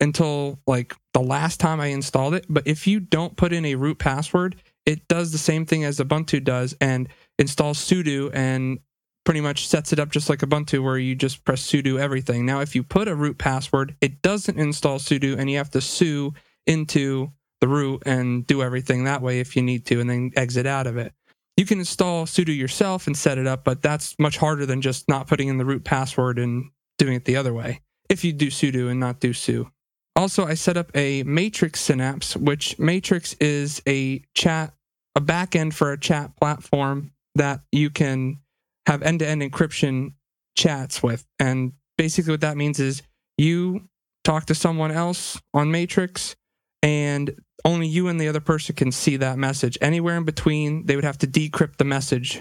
until like the last time I installed it, but if you don't put in a root password, it does the same thing as Ubuntu does and installs sudo and pretty much sets it up just like Ubuntu where you just press sudo everything. Now, if you put a root password, it doesn't install sudo and you have to sue into the root and do everything that way if you need to, and then exit out of it. You can install sudo yourself and set it up, but that's much harder than just not putting in the root password and doing it the other way, if you do sudo and not do su. Also, I set up a Matrix Synapse, which Matrix is a backend for a chat platform that you can have end-to-end encryption chats with. And basically what that means is you talk to someone else on Matrix, and only you and the other person can see that message. Anywhere in between, they would have to decrypt the message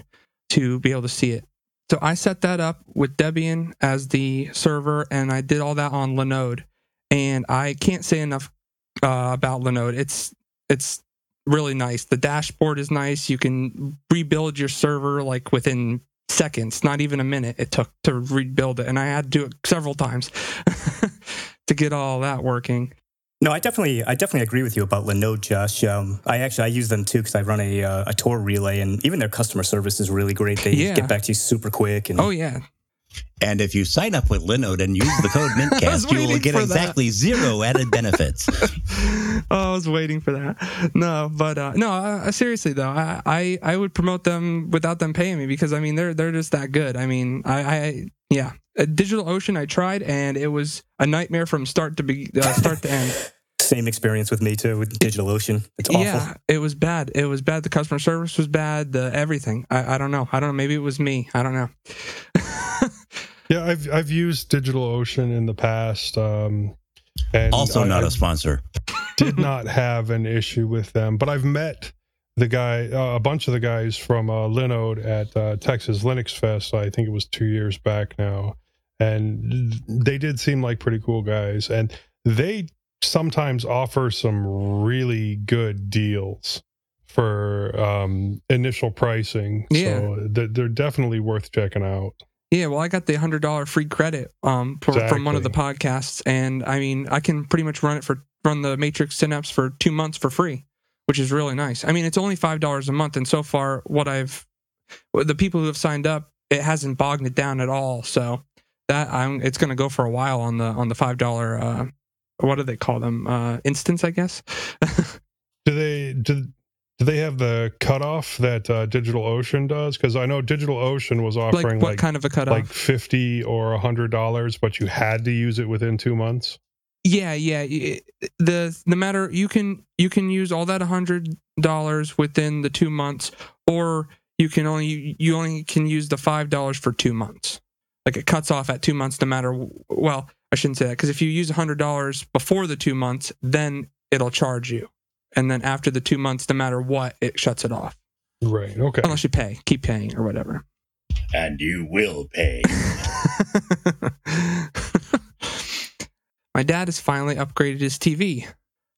to be able to see it. So I set that up with Debian as the server, and I did all that on Linode. And I can't say enough about Linode. It's really nice. The dashboard is nice. You can rebuild your server like within seconds, not even a minute it took to rebuild it. And I had to do it several times to get all that working. No, I definitely agree with you about Linode, Josh. I use them too because I run a Tor relay, and even their customer service is really great. They get back to you super quick. And, and if you sign up with Linode and use the code MintCast, you will get exactly zero added benefits. Oh, I was waiting for that. No, but seriously though, I would promote them without them paying me because I mean they're just that good. I mean yeah. DigitalOcean I tried and it was a nightmare from start to end. Same experience with me too with DigitalOcean. It's awful. Yeah, it was bad. It was bad. The customer service was bad. The everything. I don't know. Maybe it was me. I don't know. Yeah, I've used DigitalOcean in the past. And also not a sponsor. Did not have an issue with them, but I've met the guy, a bunch of the guys from Linode at Texas Linux Fest. I think it was 2 years back now, and they did seem like pretty cool guys, and they sometimes offer some really good deals for initial pricing. Yeah. So they're definitely worth checking out. Yeah, well, I got the $100 free credit from one of the podcasts, and I mean, I can pretty much run the Matrix Synapse for 2 months for free, which is really nice. I mean, it's only $5 a month, and so far, the people who have signed up, it hasn't bogged it down at all. So that it's going to go for a while on the $5. What do they call them? Instance, I guess. Do they have the cutoff that DigitalOcean does? Because I know DigitalOcean was offering what kind of a cutoff? Like $50 or $100, but you had to use it within 2 months. Yeah. No matter you can use all that $100 within the 2 months, or you only can use the $5 for 2 months. Like it cuts off at 2 months, no matter. Well, I shouldn't say that because if you use $100 before the 2 months, then it'll charge you. And then after the 2 months, no matter what, it shuts it off. Right. Okay. Unless you pay, keep paying or whatever. And you will pay. My dad has finally upgraded his TV.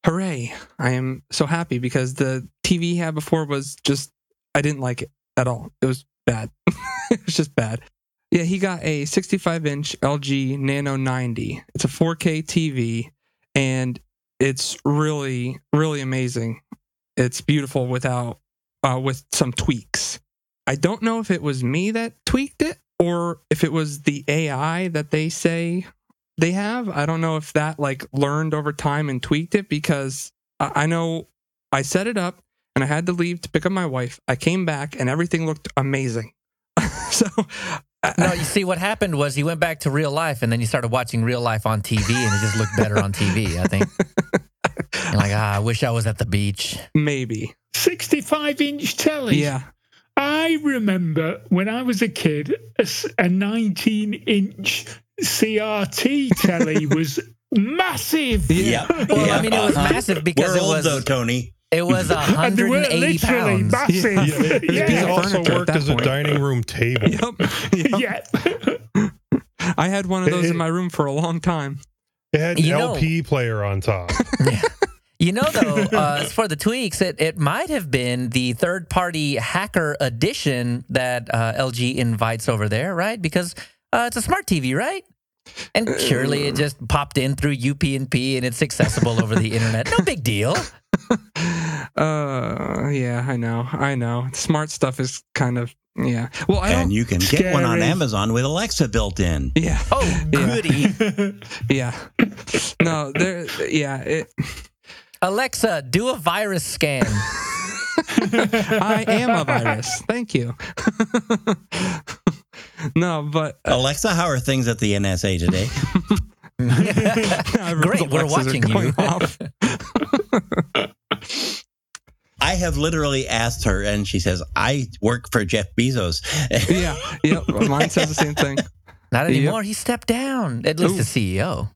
Hooray. I am so happy because the TV he had before was just, I didn't like it at all. It was bad. It was just bad. Yeah, he got a 65-inch LG Nano 90. It's a 4K TV and it's really, really amazing. It's beautiful with some tweaks. I don't know if it was me that tweaked it or if it was the AI that they say they have. I don't know if that learned over time and tweaked it because I know I set it up and I had to leave to pick up my wife. I came back and everything looked amazing. So no, you see, what happened was he went back to real life, and then you started watching real life on TV, and it just looked better on TV, I think. You're like, I wish I was at the beach. Maybe. 65-inch telly. Yeah. I remember when I was a kid, a 19-inch CRT telly was massive. Yeah. Well, I mean, it was massive because it was... We're old, though, Tony. It was 180 pounds. Yeah. It also worked as a dining room table. Yep. I had one of those in my room for a long time. It had an LP player on top. Yeah. You know, though, as for the tweaks, it might have been the third-party hacker edition that LG invites over there, right? Because it's a smart TV, right? And surely it just popped in through UPnP and it's accessible over the internet. No big deal. Yeah, I know. Smart stuff is kind of, yeah. Well, and you can get one on Amazon with Alexa built in. Yeah. Oh, goody. Yeah. No, there. Yeah. Alexa, do a virus scan. I am a virus. Thank you. No, but Alexa, how are things at the NSA today? Great, we're watching you. I have literally asked her, and she says, "I work for Jeff Bezos." Yeah, yep. Mine says the same thing. Not anymore. Yep. He stepped down. At least the CEO.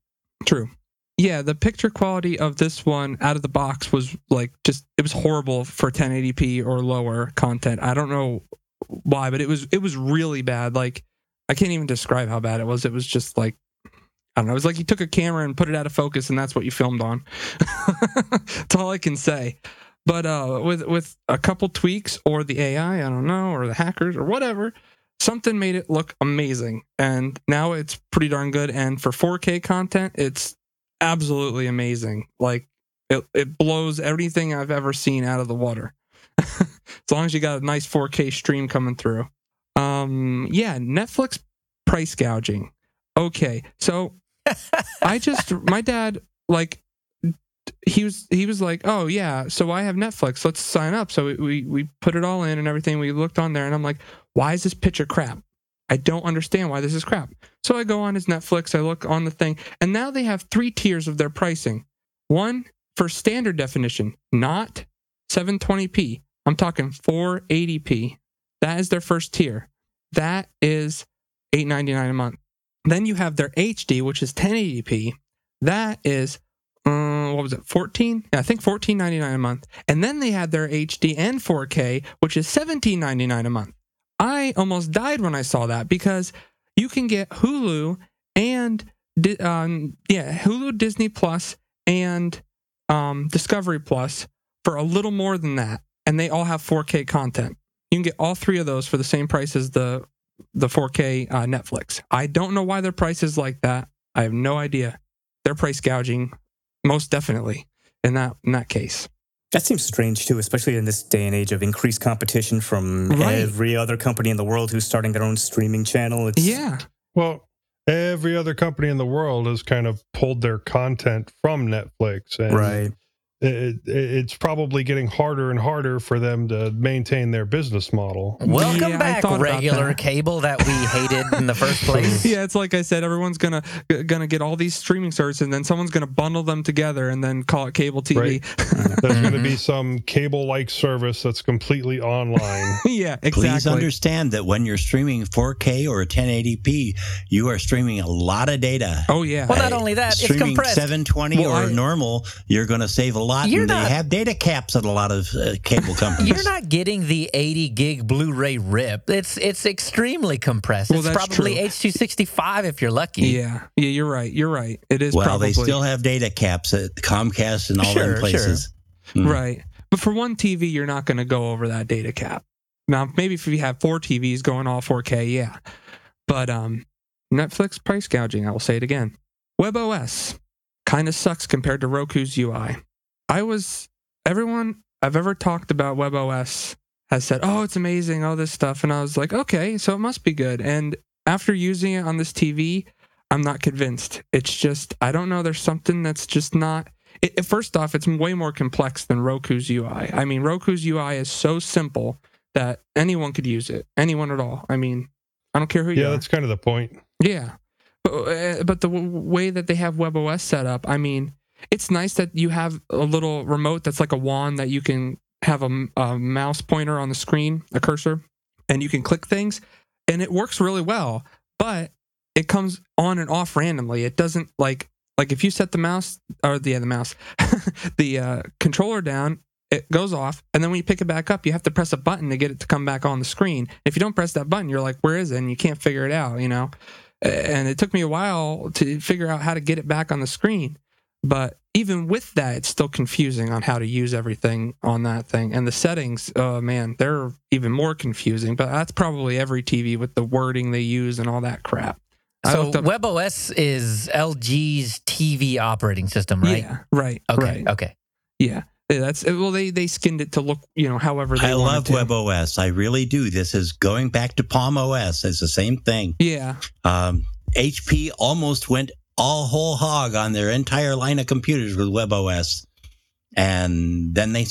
True. Yeah, the picture quality of this one out of the box was it was horrible for 1080p or lower content. I don't know why, but it was really bad. Like I can't even describe how bad it was. It was just like. I don't know. It was like you took a camera and put it out of focus, and that's what you filmed on. That's all I can say. But with a couple tweaks or the AI, I don't know, or the hackers or whatever, something made it look amazing. And now it's pretty darn good. And for 4K content, it's absolutely amazing. Like it blows everything I've ever seen out of the water. As long as you got a nice 4K stream coming through. Yeah, Netflix price gouging. Okay, so my dad, like, he was like, oh yeah, so I have Netflix, let's sign up. So we put it all in and everything. We looked on there and I'm like, why is this picture crap? I don't understand why this is crap. So I go on his Netflix, I look on the thing, and now they have 3 tiers of their pricing. One for standard definition, not 720p. I'm talking 480p. That is their first tier. That is $8.99 a month. Then you have their HD, which is 1080p. That is, what was it, 14? Yeah, I think $14.99 a month. And then they had their HD and 4K, which is $17.99 a month. I almost died when I saw that, because you can get Hulu and Hulu, Disney Plus, and Discovery Plus for a little more than that, and they all have 4K content. You can get all 3 of those for the same price as the 4K Netflix. I don't know why their price is like that. I have no idea. They're price gouging, most definitely, in that case. That seems strange, too, especially in this day and age of increased competition from every other company in the world who's starting their own streaming channel. Yeah. Well, every other company in the world has kind of pulled their content from Netflix. And right. It's probably getting harder and harder for them to maintain their business model. Welcome back, regular cable that we hated in the first place. Yeah, it's like I said, everyone's gonna get all these streaming services, and then someone's gonna bundle them together and then call it cable TV. Right. There's gonna be some cable-like service that's completely online. Yeah, exactly. Please understand that when you're streaming 4K or 1080p, you are streaming a lot of data. Oh yeah. Well, not only that, it's compressed. 720 or normal, you're gonna save a lot, and they have data caps at a lot of cable companies. You're not getting the 80 gig Blu-ray rip. It's extremely compressed. Well, it's probably H.265 if you're lucky. Yeah, you're right. It is. Well, probably. They still have data caps at Comcast and all them places. Sure. Mm. Right, but for one TV, you're not going to go over that data cap. Now, maybe if you have 4 TVs going all 4K, yeah. But Netflix price gouging. I will say it again. WebOS kind of sucks compared to Roku's UI. Everyone I've ever talked about WebOS has said, oh, it's amazing, all this stuff. And I was like, okay, so it must be good. And after using it on this TV, I'm not convinced. It's just, I don't know, there's something that's just not, first off, it's way more complex than Roku's UI. I mean, Roku's UI is so simple that anyone could use it, anyone at all. I mean, I don't care who you are. Yeah, that's kind of the point. Yeah, but the way that they have WebOS set up, I mean, it's nice that you have a little remote that's like a wand that you can have a mouse pointer on the screen, a cursor, and you can click things, and it works really well, but it comes on and off randomly. It doesn't like if you set the mouse or the mouse, the controller down, it goes off, and then when you pick it back up, you have to press a button to get it to come back on the screen. If you don't press that button, you're like, where is it? And you can't figure it out, you know? And it took me a while to figure out how to get it back on the screen. But even with that, it's still confusing on how to use everything on that thing. And the settings, oh man, they're even more confusing. But that's probably every TV with the wording they use and all that crap. So WebOS is LG's TV operating system, right? Yeah, right. Okay, okay. Yeah. That's they skinned it to look, however they wanted to. I love WebOS. I really do. This is going back to Palm OS. It's the same thing. Yeah. HP almost went all whole hog on their entire line of computers with WebOS, and then they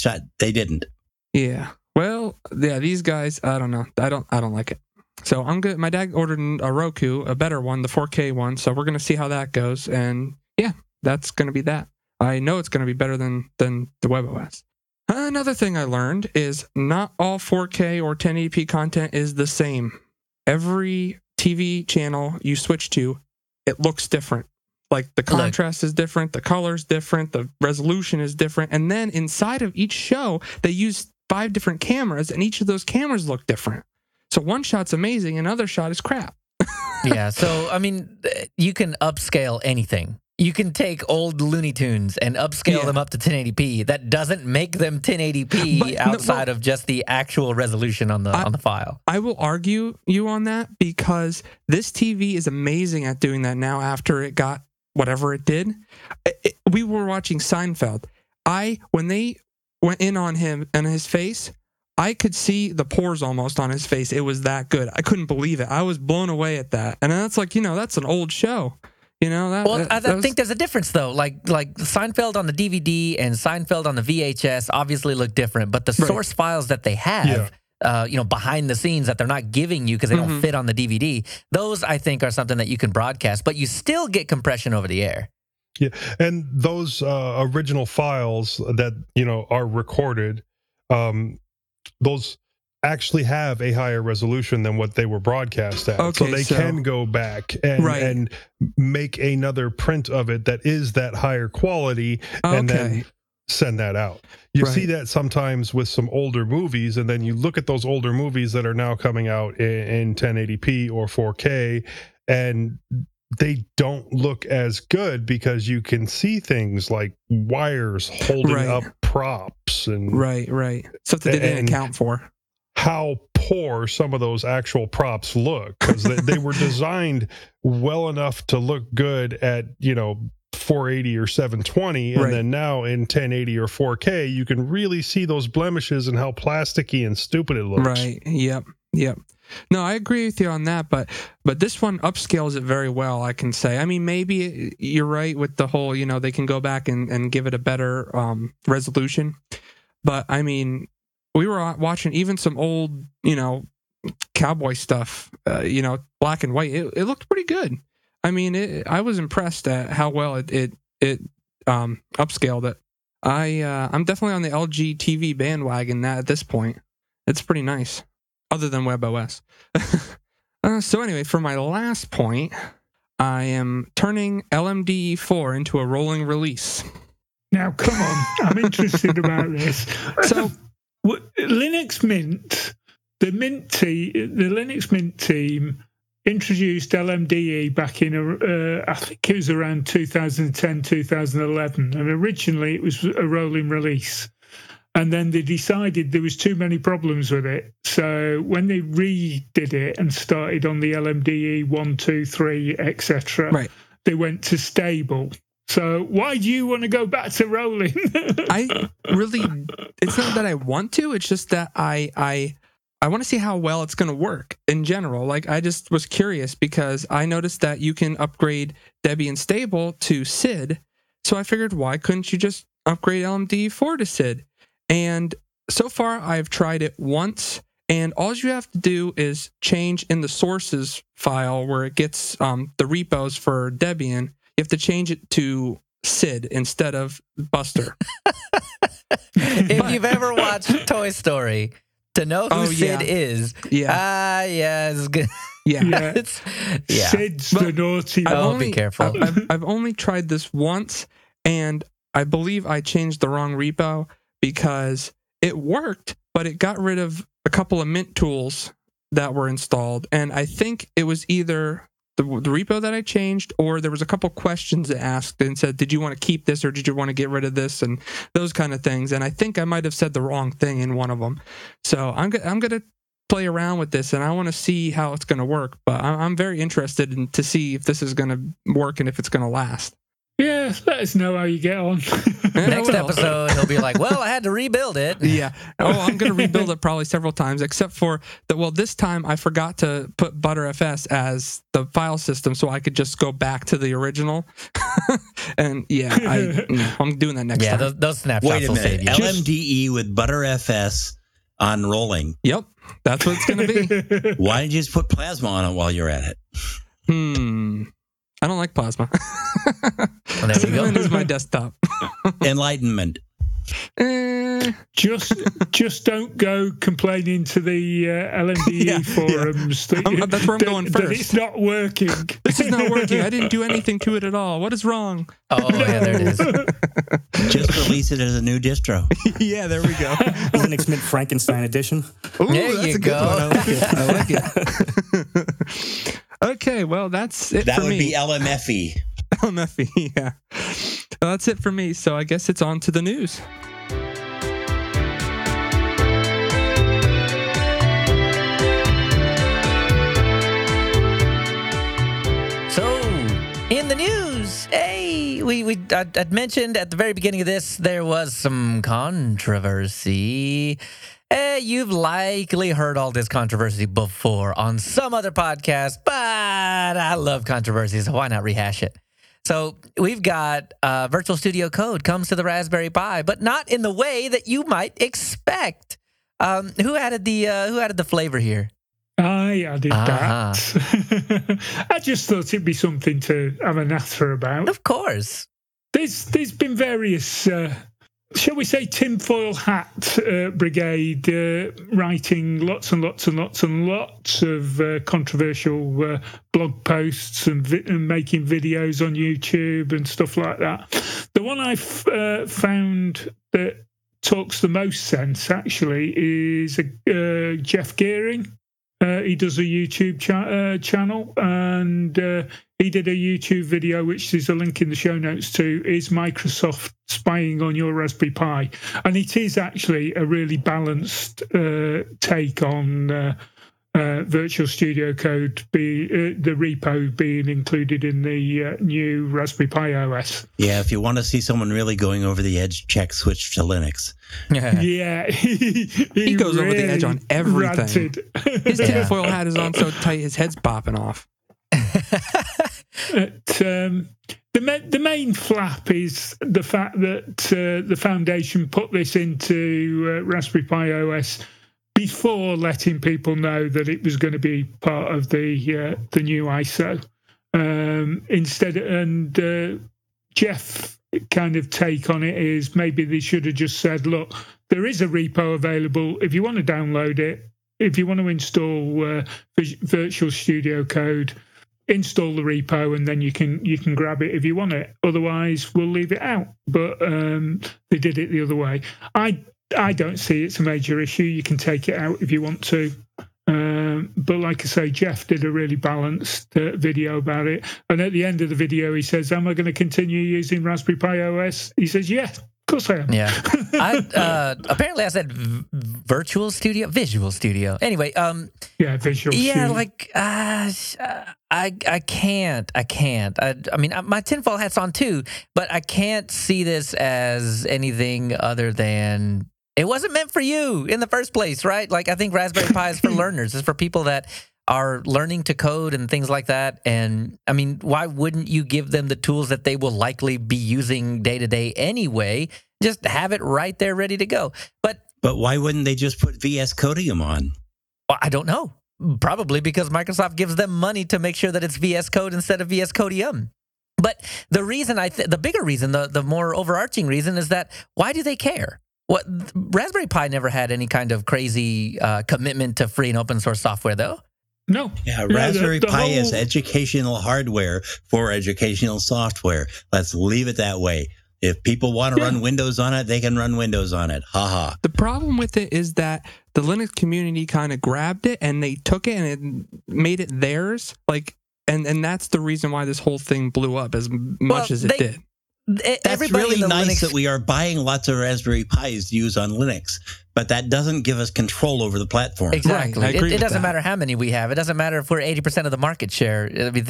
didn't. Yeah. Well, yeah, these guys, I don't know. I don't like it. So I'm good. My dad ordered a Roku, a better one, the 4K one. So we're going to see how that goes. And yeah, that's going to be that. I know it's going to be better than the WebOS. Another thing I learned is not all 4K or 1080p content is the same. Every TV channel you switch to, it looks different. Like the contrast is different, the color's different, the resolution is different. And then inside of each show, they use 5 different cameras, and each of those cameras look different. So one shot's amazing, another shot is crap. Yeah. So, I mean, you can upscale anything. You can take old Looney Tunes and upscale them up to 1080p. That doesn't make them 1080p outside of just the actual resolution on the file. I will argue you on that, because this TV is amazing at doing that now after it got whatever it did. We were watching Seinfeld. When they went in on him and his face, I could see the pores almost on his face. It was that good. I couldn't believe it. I was blown away at that. And that's like, that's an old show. I think there's a difference though. Like Seinfeld on the DVD and Seinfeld on the VHS obviously look different, but the source files that they have, behind the scenes that they're not giving you because they don't fit on the DVD, those I think are something that you can broadcast, but you still get compression over the air. Yeah, and those original files that are recorded, those actually have a higher resolution than what they were broadcast at. Okay, so they can go back and make another print of it that is that higher quality and then send that out. You see that sometimes with some older movies, and then you look at those older movies that are now coming out in 1080p or 4K, and they don't look as good because you can see things like wires holding up props and something they didn't account for. How poor some of those actual props look, because they were designed well enough to look good at 480 or 720, and then now in 1080 or 4K you can really see those blemishes and how plasticky and stupid it looks. Yep. No, I agree with you on that, but this one upscales it very well, I can say. I mean, maybe you're right with the whole, they can go back and give it a better resolution. But I mean, we were watching even some old, cowboy stuff, black and white. It looked pretty good. I mean, I was impressed at how well it upscaled it. I'm definitely on the LG TV bandwagon at this point. It's pretty nice. Other than WebOS. So anyway, for my last point, I am turning LMDE4 into a rolling release. Now, come on. I'm interested about this. So Linux Mint, the Linux Mint team introduced LMDE back in, I think it was around 2010, 2011. And originally it was a rolling release. And then they decided there was too many problems with it. So when they redid it and started on the LMDE 1, 2, 3, etc., they went to stable. So why do you want to go back to rolling? It's not that I want to. It's just that I want to see how well it's going to work in general. Like, I just was curious because I noticed that you can upgrade Debian stable to SID. So I figured, why couldn't you just upgrade LMDE4 to SID? And so far, I've tried it once, and all you have to do is change in the sources file where it gets the repos for Debian. You have to change it to SID instead of Buster. If you've ever watched Toy Story, to know who SID is, it's good. Yeah. SID's the naughty one. Be careful. I've only tried this once, and I believe I changed the wrong repo, because it worked, but it got rid of a couple of Mint tools that were installed. And I think it was either the repo that I changed, or there was a couple questions it asked and said, did you want to keep this or did you want to get rid of this, and those kind of things. And I think I might have said the wrong thing in one of them. So I'm going to play around with this, and I want to see how it's going to work. But I'm very interested to see if this is going to work and if it's going to last. Yeah, let us know how you get on. Next episode, he'll be like, well, I had to rebuild it. Yeah. Oh, I'm going to rebuild it probably several times, except for that. Well, this time I forgot to put ButterFS as the file system, so I could just go back to the original. And yeah, I'm doing that next time. Yeah, those snapshots will save you. LMDE with ButterFS on rolling. Yep, that's what it's going to be. Why didn't you just put Plasma on it while you're at it? I don't like Plasma. Cinnamon is my desktop. Enlightenment. Just don't go complaining to the LMDE forums. Yeah. That's where I'm going first. It's not working. This is not working. I didn't do anything to it at all. What is wrong? Oh, yeah, there it is. Just release it as a new distro. Yeah, there we go. Linux Mint Frankenstein edition. Ooh, there you go. I like it. Okay, well, that's it for me. That would be LMFE. LMFE, yeah. Well, that's it for me, so I guess it's on to the news. So, in the news, hey! I'd mentioned at the very beginning of this, there was some controversy. You've likely heard all this controversy before on some other podcast, but I love controversy, so why not rehash it? So we've got Virtual Studio Code comes to the Raspberry Pi, but not in the way that you might expect. Who added the flavor here? I added that. I just thought it'd be something to have a natter about. Of course. There's been various, shall we say, tinfoil hat brigade writing lots and lots of controversial blog posts and making videos on YouTube and stuff like that. The one I've found that talks the most sense, actually, is Jeff Gearing. He does a YouTube channel, and he did a YouTube video, which is a link in the show notes to, is Microsoft spying on your Raspberry Pi? And it is actually a really balanced take on Virtual Studio Code, the repo being included in the new Raspberry Pi OS. Yeah, if you want to see someone really going over the edge, check Switch to Linux. Yeah, he goes really over the edge on everything. His tinfoil hat is on so tight, his head's bopping off. But, the main flap is the fact that the foundation put this into Raspberry Pi OS before letting people know that it was going to be part of the new ISO. Instead, and Jeff kind of take on it is maybe they should have just said, look, there is a repo available. If you want to download it, if you want to install Virtual Studio Code, install the repo, and then you can grab it if you want it. Otherwise, we'll leave it out. But they did it the other way. I don't see it's a major issue. You can take it out if you want to. But like I say, Jeff did a really balanced video about it. And at the end of the video, he says, am I going to continue using Raspberry Pi OS? He says, yeah, of course I am. Yeah. Apparently I said Visual Studio. Anyway. Visual Studio. Yeah, like, I can't. I mean, my tinfoil hat's on too, but I can't see this as anything other than it wasn't meant for you in the first place, right? Like, I think Raspberry Pi is for learners. It's for people that are learning to code and things like that. And, I mean, why wouldn't you give them the tools that they will likely be using day-to-day anyway? Just have it right there ready to go. But why wouldn't they just put VS Codium on? Well, I don't know. Probably because Microsoft gives them money to make sure that it's VS Code instead of VS Codium. But the reason the bigger reason, the more overarching reason is that why do they care? What Raspberry Pi never had any kind of crazy commitment to free and open source software, though. No. Yeah, Raspberry Pi is educational hardware for educational software. Let's leave it that way. If people want to run Windows on it, they can run Windows on it. Ha-ha. The problem with it is that the Linux community kind of grabbed it and they took it and it made it theirs. Like, and that's the reason why this whole thing blew up as much as it did. That's really nice that we are buying lots of Raspberry Pis to use on Linux, but that doesn't give us control over the platform. Exactly. Right. It doesn't matter how many we have. It doesn't matter if we're 80% of the market share. I mean,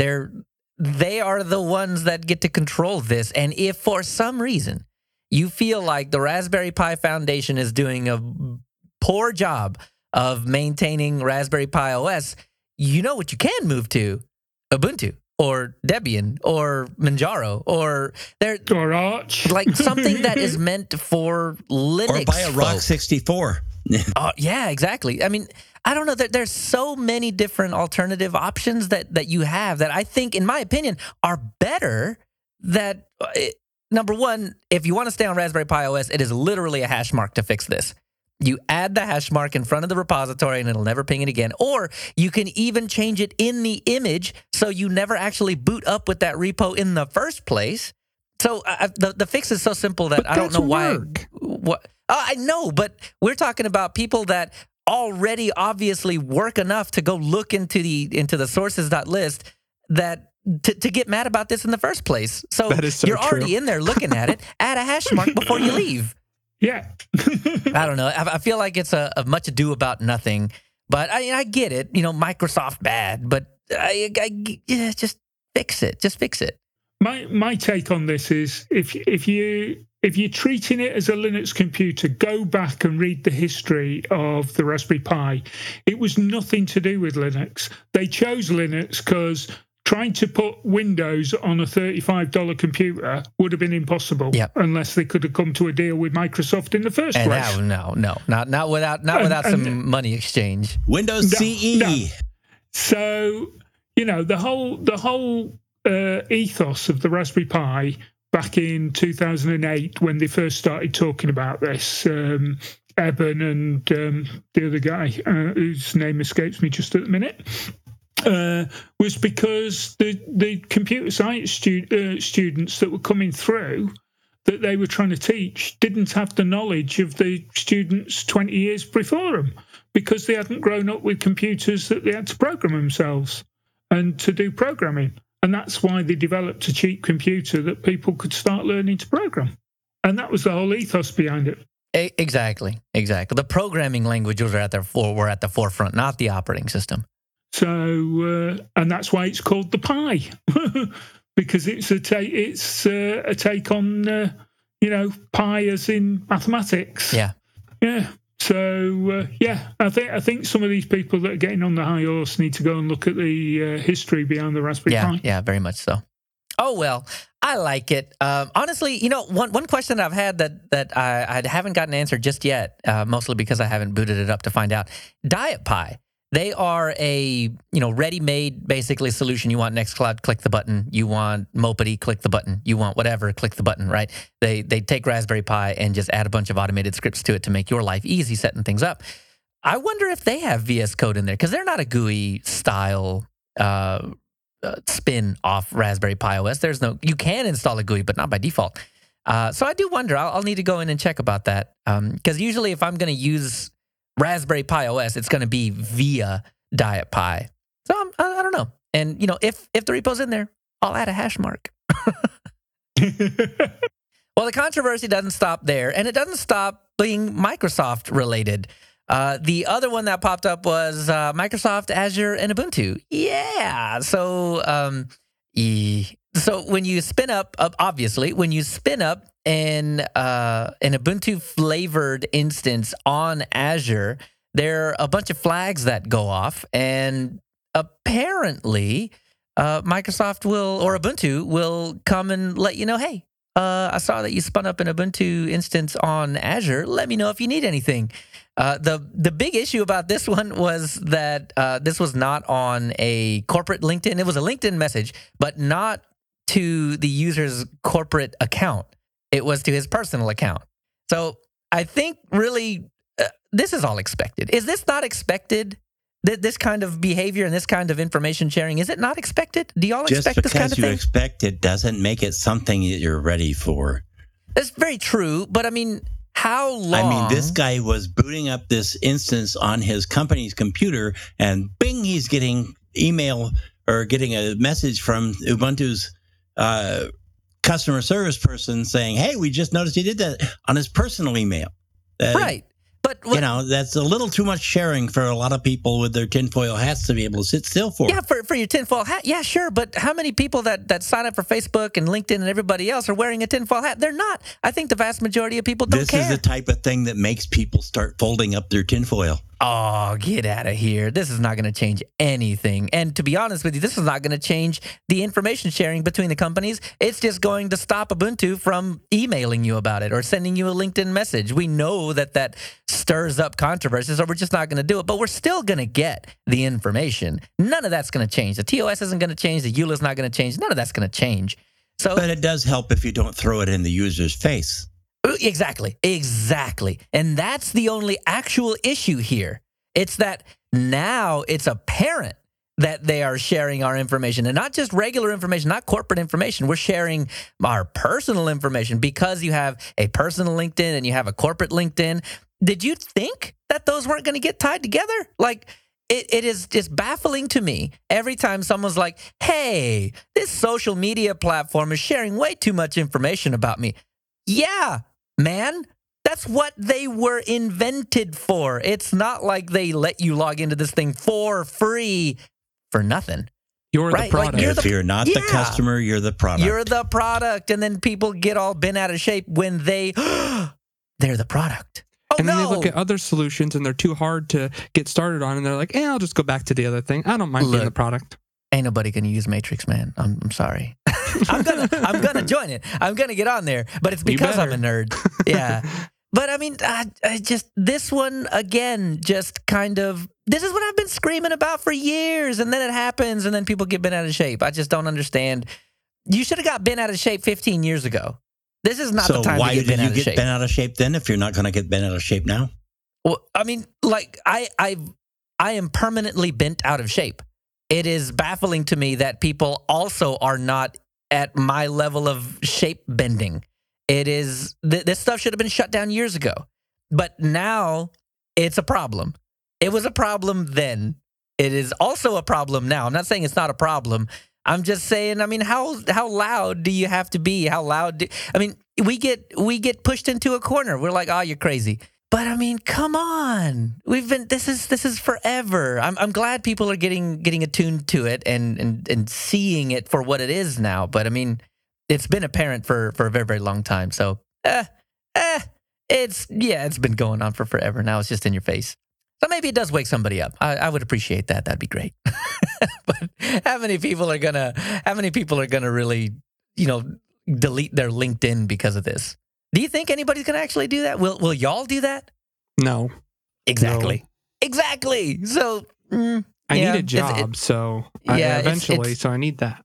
they are the ones that get to control this. And if for some reason you feel like the Raspberry Pi Foundation is doing a poor job of maintaining Raspberry Pi OS, you know what you can move to? Ubuntu or Debian or Manjaro or Arch. Like something that is meant for Linux. Or buy a ROC 64. Yeah, exactly. I mean, I don't know. There's so many different alternative options that you have that I think, in my opinion, are better. That number one, if you want to stay on Raspberry Pi OS, it is literally a hash mark to fix this. You add the hash mark in front of the repository and it'll never ping it again. Or you can even change it in the image so you never actually boot up with that repo in the first place. So the fix is so simple that I don't know why. What I know, but we're talking about people that already obviously work enough to go look into the sources.list that to get mad about this in the first place. So you're true. Already in there looking at it. Add a hash mark before you leave. Yeah. I don't know. I feel like it's a much ado about nothing. But I get it. You know, Microsoft bad, but just fix it. My take on this is if you're treating it as a Linux computer, go back and read the history of the Raspberry Pi. It was nothing to do with Linux. They chose Linux because trying to put Windows on a $35 computer would have been impossible, yep, unless they could have come to a deal with Microsoft in the first place. Not without some money exchange. Windows CE. So, you know, the whole ethos of the Raspberry Pi back in 2008 when they first started talking about this, Eben and the other guy whose name escapes me just at the minute, was because the computer science students that were coming through that they were trying to teach didn't have the knowledge of the students 20 years before them because they hadn't grown up with computers that they had to program themselves and to do programming. And that's why they developed a cheap computer that people could start learning to program. And that was the whole ethos behind it. Exactly. The programming languages were at the forefront, not the operating system. So, and that's why it's called the Pi, because it's a take on, Pi as in mathematics. Yeah. So, I think some of these people that are getting on the high horse need to go and look at the history behind the Raspberry Pi. Yeah, very much so. Oh, well, I like it. Honestly, one question that I've had that I haven't gotten answered just yet, mostly because I haven't booted it up to find out, Diet Pi. They are a, ready-made, basically, solution. You want Nextcloud, click the button. You want Mopedy, click the button. You want whatever, click the button, right? They take Raspberry Pi and just add a bunch of automated scripts to it to make your life easy setting things up. I wonder if they have VS Code in there, because they're not a GUI-style spin-off Raspberry Pi OS. You can install a GUI, but not by default. So I do wonder. I'll need to go in and check about that, because usually if I'm going to use Raspberry Pi OS, it's going to be via Diet Pi. So I don't know. And, if the repo's in there, I'll add a hash mark. Well, the controversy doesn't stop there, and it doesn't stop being Microsoft related. The other one that popped up was Microsoft, Azure, and Ubuntu. Yeah. So, so when you spin up, obviously, an Ubuntu-flavored instance on Azure, there are a bunch of flags that go off, and apparently Microsoft will come and let you know, hey, I saw that you spun up an Ubuntu instance on Azure. Let me know if you need anything. The big issue about this one was that this was not on a corporate LinkedIn. It was a LinkedIn message, but not to the user's corporate account. It was to his personal account. So I think really this is all expected. Is this not expected? This kind of behavior and this kind of information sharing, is it not expected? Do y'all expect this kind of thing? Just because you expect it doesn't make it something that you're ready for. That's very true. But I mean, how long? I mean, this guy was booting up this instance on his company's computer and bing, he's getting email or getting a message from Ubuntu's customer service person saying, hey, we just noticed you did that on his personal email. Right. But that's a little too much sharing for a lot of people with their tinfoil hats to be able to sit still for. Yeah, for your tinfoil hat. Yeah, sure. But how many people that sign up for Facebook and LinkedIn and everybody else are wearing a tinfoil hat? They're not. I think the vast majority of people don't care. This is the type of thing that makes people start folding up their tinfoil. Oh, get out of here. This is not going to change anything. And to be honest with you, this is not going to change the information sharing between the companies. It's just going to stop Ubuntu from emailing you about it or sending you a LinkedIn message. We know that stirs up controversy, so we're just not going to do it. But we're still going to get the information. None of that's going to change. The TOS isn't going to change. The EULA's not going to change. None of that's going to change. But it does help if you don't throw it in the user's face. Exactly. And that's the only actual issue here. It's that now it's apparent that they are sharing our information, and not just regular information, not corporate information. We're sharing our personal information because you have a personal LinkedIn and you have a corporate LinkedIn. Did you think that those weren't going to get tied together? Like, it is just baffling to me every time someone's like, hey, this social media platform is sharing way too much information about me. Yeah, man, that's what they were invented for. It's not like they let you log into this thing for free for nothing. You're right. The product. Like if you're not the customer, you're the product. You're the product. And then people get all bent out of shape when they're the product. Then they look at other solutions and they're too hard to get started on. And they're like, I'll just go back to the other thing. I don't mind being the product. Ain't nobody going to use Matrix, man. I'm sorry. I'm gonna join it. I'm going to get on there. But it's because I'm a nerd. Yeah. But I mean, I just, this one, again, just kind of, this is what I've been screaming about for years. And then it happens. And then people get bent out of shape. I just don't understand. You should have got bent out of shape 15 years ago. This is not the time to get bent out of shape. So why did you get bent out of shape then if you're not going to get bent out of shape now? Well, I mean, like, I am permanently bent out of shape. It is baffling to me that people also are not at my level of shape bending. It is, this stuff should have been shut down years ago, but now it's a problem. It was a problem then. It is also a problem now. I'm not saying it's not a problem. I'm just saying, I mean, how loud do you have to be? How loud? We get pushed into a corner. We're like, you're crazy. But I mean, come on. This is forever. I'm glad people are getting attuned to it and seeing it for what it is now. But I mean, it's been apparent for a very, very long time. So, it's been going on for forever. Now it's just in your face. So maybe it does wake somebody up. I would appreciate that. That'd be great. But how many people are gonna really, delete their LinkedIn because of this? Do you think anybody's gonna actually do that? Will y'all do that? No. Exactly. No. Exactly. So I need a job, I need that.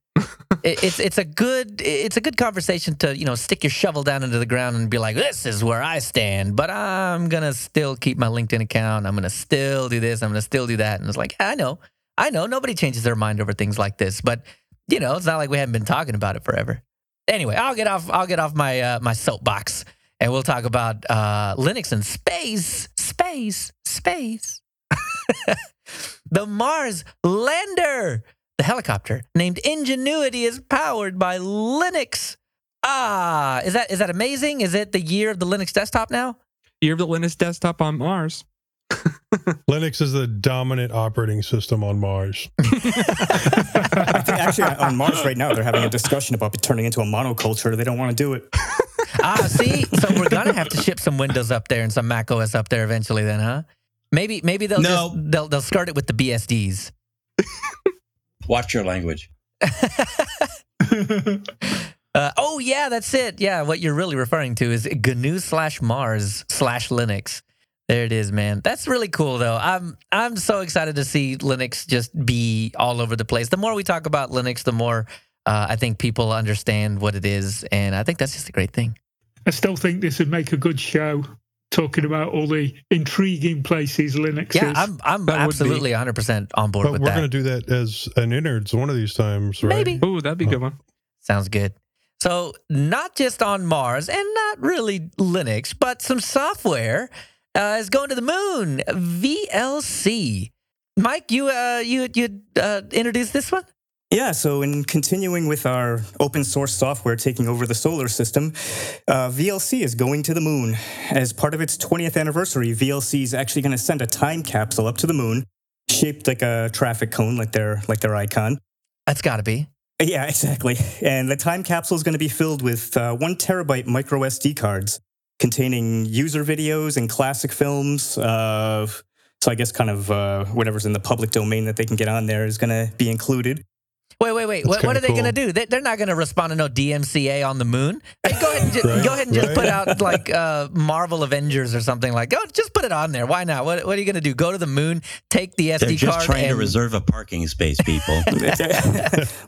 It's a good conversation to stick your shovel down into the ground and be like, this is where I stand, but I'm gonna still keep my LinkedIn account. I'm gonna still do this. I'm gonna still do that. And it's like, I know nobody changes their mind over things like this, but it's not like we haven't been talking about it forever. Anyway, I'll get off my my soapbox, and we'll talk about Linux and space. The Mars lander. The helicopter named Ingenuity is powered by Linux. Is that amazing? Is it the year of the Linux desktop now? Year of the Linux desktop on Mars. Linux is the dominant operating system on Mars. I think actually on Mars right now, they're having a discussion about it turning into a monoculture. They don't want to do it. See? So we're going to have to ship some Windows up there and some Mac OS up there eventually then, huh? Maybe they'll start it with the BSDs. Watch your language. That's it. Yeah, what you're really referring to is GNU/Mars/Linux. There it is, man. That's really cool, though. I'm so excited to see Linux just be all over the place. The more we talk about Linux, the more I think people understand what it is, and I think that's just a great thing. I still think this would make a good show, talking about all the intriguing places Linux is. I'm absolutely 100% on board with that. But we're going to do that as an innards one of these times, right? Maybe. Ooh, that'd be a good one. Sounds good. So not just on Mars and not really Linux, but some software is going to the moon, VLC. Mike, you introduced this one? Yeah, so in continuing with our open source software taking over the solar system, VLC is going to the moon. As part of its 20th anniversary, VLC is actually going to send a time capsule up to the moon, shaped like a traffic cone, like their icon. That's got to be. Yeah, exactly. And the time capsule is going to be filled with 1 terabyte micro SD cards containing user videos and classic films. So I guess kind of whatever's in the public domain that they can get on there is going to be included. Wait. What are they going to do? They're not going to respond to no DMCA on the moon. Like, go ahead and just put out like Marvel Avengers or something like that. Just put it on there. Why not? What are you going to do? Go to the moon, take the SD card. They're just trying to reserve a parking space, people.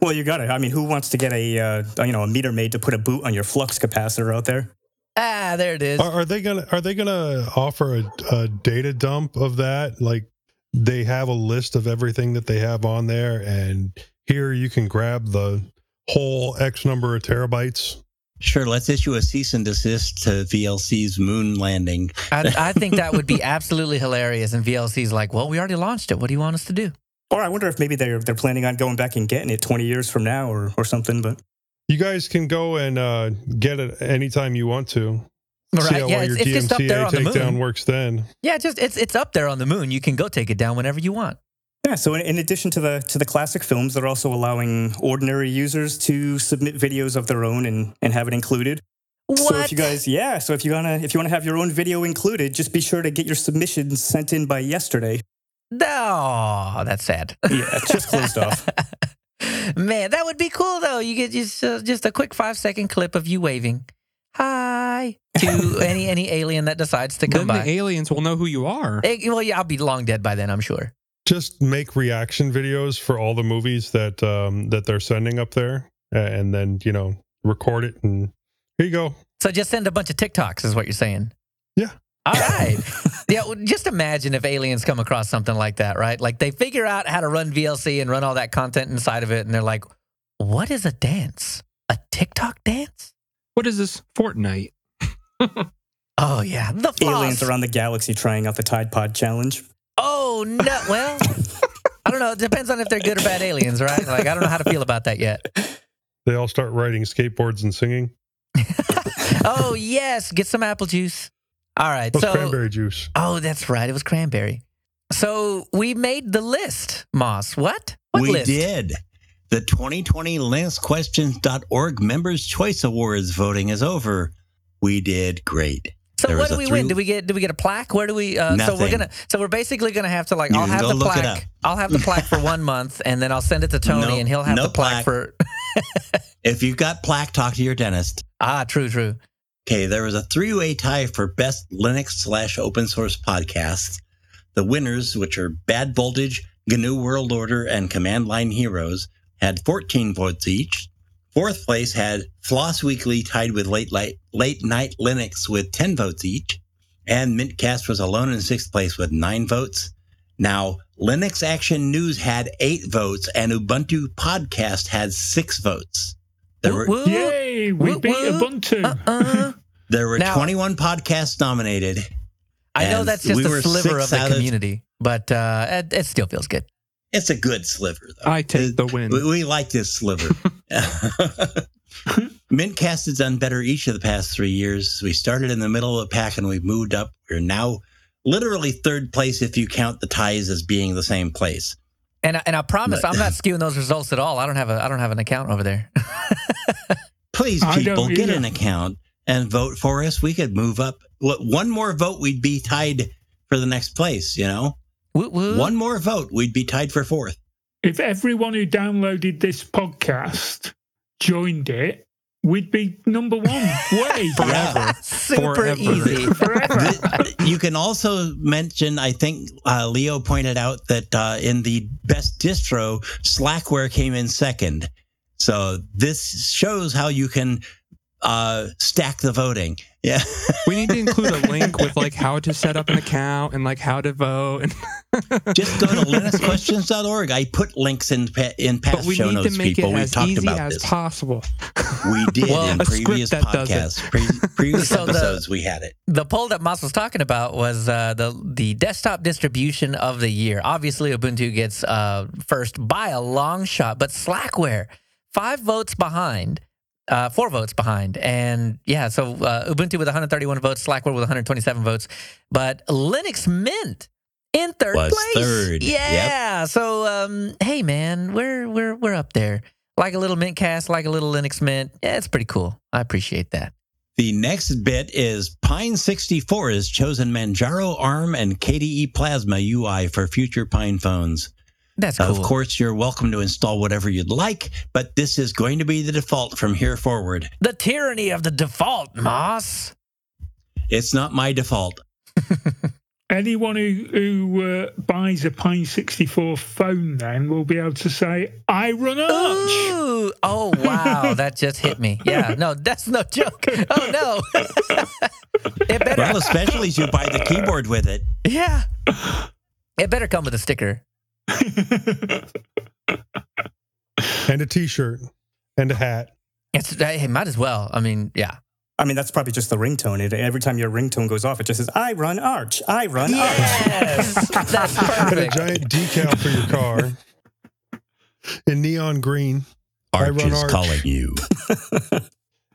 Well, you got it. I mean, who wants to get a meter made to put a boot on your flux capacitor out there? There it is. Are they going to offer a data dump of that? Like they have a list of everything that they have on there and here you can grab the whole X number of terabytes. Sure, let's issue a cease and desist to VLC's moon landing. I think that would be absolutely hilarious. And VLC's like, well, we already launched it. What do you want us to do? Or I wonder if maybe they're planning on going back and getting it 20 years from now or something. But you guys can go and get it anytime you want to. Right? See how well your DMCA just up there on the moon. Takedown works then. Yeah, it's up there on the moon. You can go take it down whenever you want. Yeah, so in addition to the classic films, they're also allowing ordinary users to submit videos of their own and have it included. What? So if you want to have your own video included, just be sure to get your submissions sent in by yesterday. No, that's sad. Yeah, it's just closed off. Man, that would be cool though. You get just a quick 5-second clip of you waving hi to any alien that decides to come by. Then the aliens will know who you are. I'll be long dead by then, I'm sure. Just make reaction videos for all the movies that that they're sending up there, and then record it, and here you go. So just send a bunch of TikToks, is what you're saying. Yeah. All right. Yeah. Well, just imagine if aliens come across something like that, right? Like they figure out how to run VLC and run all that content inside of it, and they're like, "What is a dance? A TikTok dance? What is this, Fortnite?" Oh yeah, the floss. Aliens around the galaxy trying out the Tide Pod challenge. Oh no! Well, I don't know. It depends on if they're good or bad aliens, right? Like I don't know how to feel about that yet. They all start riding skateboards and singing. Oh yes, get some apple juice. All right. It was cranberry juice. Oh, that's right. It was cranberry. So we made the list, Moss. What we list? We did. The 2020 LensQuestions.org Members' Choice Awards voting is over. We did great. So what do we win? Do we get a plaque? Where do we? Nothing. So we're basically gonna have to I'll have the plaque. I'll have the plaque for 1 month, and then I'll send it to Tony, and he'll have the plaque for. If you've got plaque, talk to your dentist. Ah, true. Okay, there was a 3-way tie for best Linux/open source podcasts. The winners, which are Bad Voltage, GNU World Order, and Command Line Heroes, had 14 votes each. Fourth place had Floss Weekly, tied with Late Night Linux with 10 votes each. And Mintcast was alone in 6th place with 9 votes. Now, Linux Action News had 8 votes, and Ubuntu Podcast had 6 votes. Yay! We beat Ubuntu. There were 21 podcasts nominated. I know that's just a sliver of the community, but it still feels good. It's a good sliver, though. I take the win. We like this sliver. Mintcast has done better each of the past 3 years. We started in the middle of the pack, and we've moved up. We're now literally 3rd place if you count the ties as being the same place. And I promise I'm not skewing those results at all. I don't have an account over there. Please, people, get an account and vote for us. We could move up. One more vote, we'd be tied for the next place, Woo-woo. One more vote, we'd be tied for 4th. If everyone who downloaded this podcast joined it, we'd be number 1 way forever. Super easy. Forever. You can also mention, I think Leo pointed out that in the best distro, Slackware came in 2nd. So this shows how you can stack the voting. Yeah, we need to include a link with how to set up an account and how to vote. Just go to LinuxQuestions.org. I put links in past show notes, people. We've talked about this. As possible. We did in previous podcasts, previous episodes. We had it. The poll that Moss was talking about was the desktop distribution of the year. Obviously, Ubuntu gets first by a long shot, but Slackware 4 votes behind. And yeah, so Ubuntu with 131 votes, Slackware with 127 votes, but Linux Mint in 3rd place. Third. Yeah. Yep. So hey man, we're up there. Like a little Mintcast, like a little Linux Mint. Yeah, it's pretty cool. I appreciate that. The next bit is Pine64 has chosen Manjaro, ARM, and KDE Plasma UI for future Pine phones. That's cool. Of course, you're welcome to install whatever you'd like, but this is going to be the default from here forward. The tyranny of the default, Moss. It's not my default. Anyone who buys a Pine64 phone then will be able to say, I run Arch. Ooh. Oh, wow. That just hit me. Yeah, no, that's no joke. Oh, no. It better. Well, especially if you buy the keyboard with it. Yeah. It better come with a sticker. And a t-shirt and a hat. It might as well. I mean that's probably just the ringtone. Every time your ringtone goes off, it just says I run Arch. Yes, that's perfect. And a giant decal for your car in neon green. Arch I run is Arch. Calling you.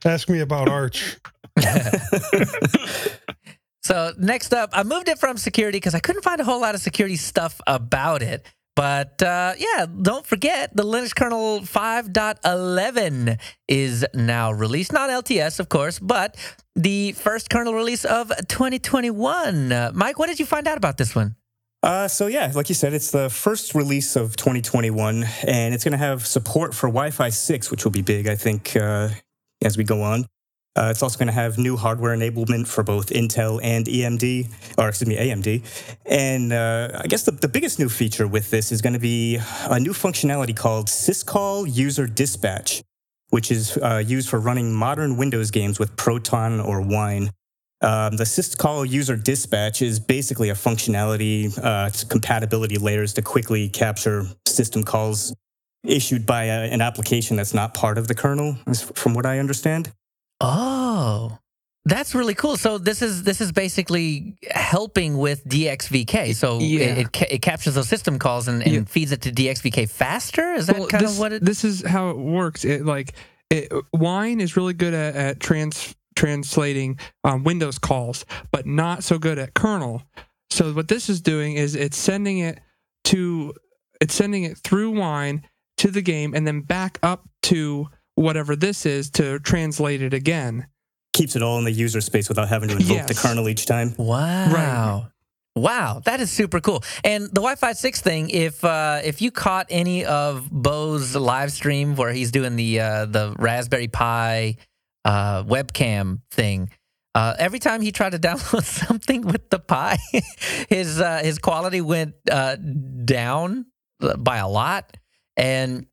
Ask me about Arch. So next up, I moved it from security because I couldn't find a whole lot of security stuff about it. But, yeah, don't forget the Linux kernel 5.11 is now released. Not LTS, of course, but the first kernel release of 2021. Mike, what did you find out about this one? So yeah, like you said, it's the first release of 2021, and it's going to have support for Wi-Fi 6, which will be big, I think, as we go on. It's also going to have new hardware enablement for both Intel and AMD. And I guess the biggest new feature with this is going to be a new functionality called Syscall User Dispatch, which is used for running modern Windows games with Proton or Wine. The Syscall User Dispatch is basically a functionality compatibility layers to quickly capture system calls issued by an application that's not part of the kernel, from what I understand. Oh, that's really cool. So this is basically helping with DXVK. So yeah, it captures those system calls and feeds it to DXVK faster. Is that kind of what it? This is how it works. Wine is really good at translating Windows calls, but not so good at kernel. So what this is doing is it's sending it through Wine to the game and then back up to whatever this is to translate it again. Keeps it all in the user space without having to invoke the kernel each time. Wow. Right. Wow, that is super cool. And the Wi-Fi 6 thing, if you caught any of Bo's live stream where he's doing the Raspberry Pi webcam thing, every time he tried to download something with the Pi, his quality went down by a lot. And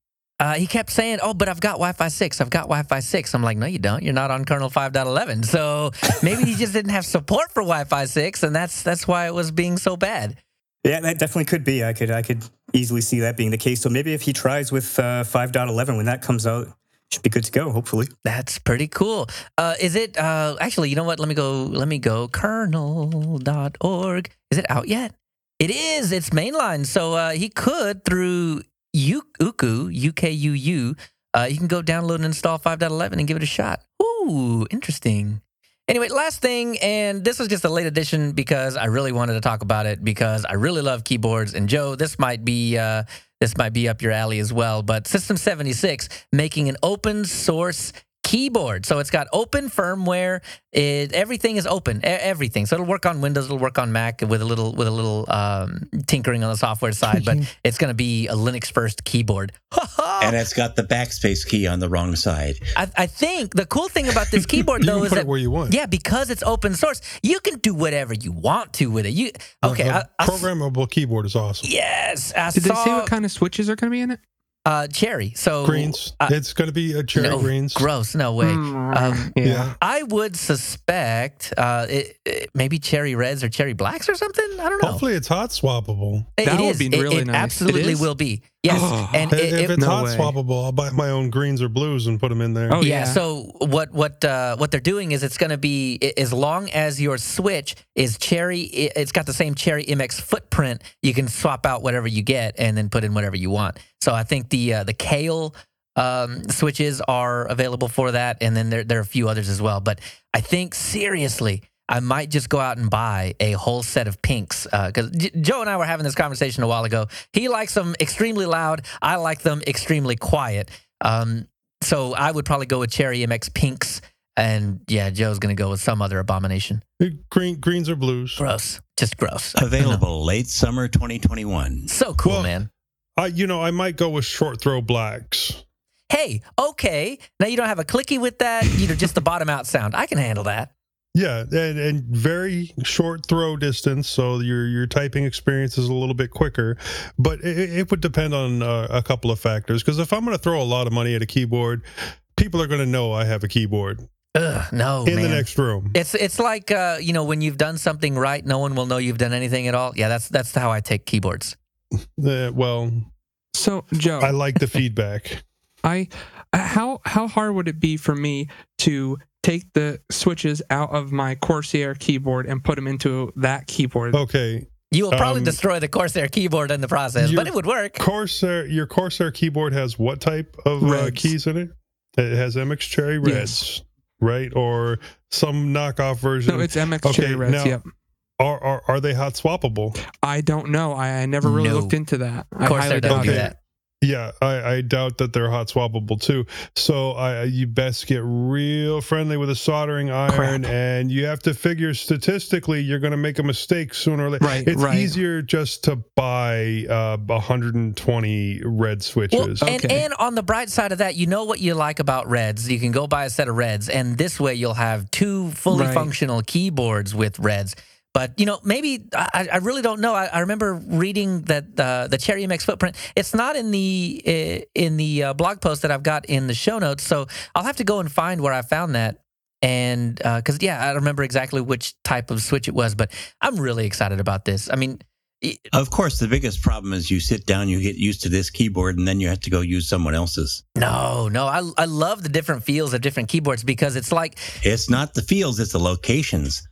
he kept saying, "Oh, but I've got Wi-Fi 6. I've got Wi-Fi 6. I'm like, "No, you don't. You're not on kernel 5.11. So maybe he just didn't have support for Wi-Fi 6, and that's why it was being so bad. Yeah, that definitely could be. I could easily see that being the case. So maybe if he tries with 5.11 when that comes out, should be good to go. Hopefully, that's pretty cool. Is it actually? You know what? Let me go. Kernel.org. Is it out yet? It is. It's mainline. So he could through UKUU, you can go download and install 5.11 and give it a shot. Ooh, interesting. Anyway, last thing, and this was just a late edition because I really wanted to talk about it because I really love keyboards. And Joe, this might be up your alley as well. But System 76 making an open source keyboard, so it's got open firmware. Everything is open, everything. So it'll work on Windows, it'll work on Mac with a little tinkering on the software side, but it's going to be a Linux first keyboard. And it's got the backspace key on the wrong side. I think the cool thing about this keyboard though is that where you want. Yeah, because it's open source, you can do whatever you want to with it. Programmable keyboard is awesome. Yes, did they say what kind of switches are going to be in it? Cherry. So greens. It's going to be a cherry greens. Gross. No way. Yeah. I would suspect maybe cherry reds or cherry blacks or something. I don't know. Hopefully it's hot swappable. That would be really nice. Absolutely it will be. Yes. Oh, and if it's hot swappable, I'll buy my own greens or blues and put them in there. Oh yeah. So what they're doing is it's going to be, as long as your switch is cherry, it's got the same cherry MX footprint. You can swap out whatever you get and then put in whatever you want. So I think the kale switches are available for that, and then there are a few others as well. But I think seriously, I might just go out and buy a whole set of pinks because Joe and I were having this conversation a while ago. He likes them extremely loud. I like them extremely quiet. So I would probably go with Cherry MX pinks, and yeah, Joe's going to go with some other abomination. Greens or blues. Gross. Just gross. Available late summer 2021. So cool, man. I might go with short throw blacks. Hey, okay. Now you don't have a clicky with that. You're just the bottom out sound. I can handle that. Yeah, and very short throw distance, so your typing experience is a little bit quicker. But it would depend on a couple of factors, because if I'm going to throw a lot of money at a keyboard, people are going to know I have a keyboard. Ugh, no, in the next room. It's like when you've done something right, no one will know you've done anything at all. Yeah, that's how I take keyboards. So Joe, I like the feedback. How hard would it be for me to take the switches out of my Corsair keyboard and put them into that keyboard? Okay. You will probably destroy the Corsair keyboard in the process, but it would work. Your Corsair keyboard has what type of keys in it? It has MX Cherry Reds, right? Or some knockoff version. No, it's MX Cherry Reds, yep. Are they hot swappable? I don't know. I never really looked into that. Of course I doubt that. Yeah, I doubt that they're hot swappable too. So you best get real friendly with a soldering iron, and you have to figure statistically you're going to make a mistake sooner or later. Right, it's easier just to buy 120 red switches. Well, and on the bright side of that, you know what you like about reds. You can go buy a set of reds, and this way you'll have two fully functional keyboards with reds. But, you know, maybe I really don't know. I remember reading that the Cherry MX footprint, it's not in the blog post that I've got in the show notes. So I'll have to go and find where I found that. And because, I don't remember exactly which type of switch it was, but I'm really excited about this. I mean, of course, the biggest problem is you sit down, you get used to this keyboard, and then you have to go use someone else's. No. I love the different feels of different keyboards because it's like. It's not the feels, it's the locations.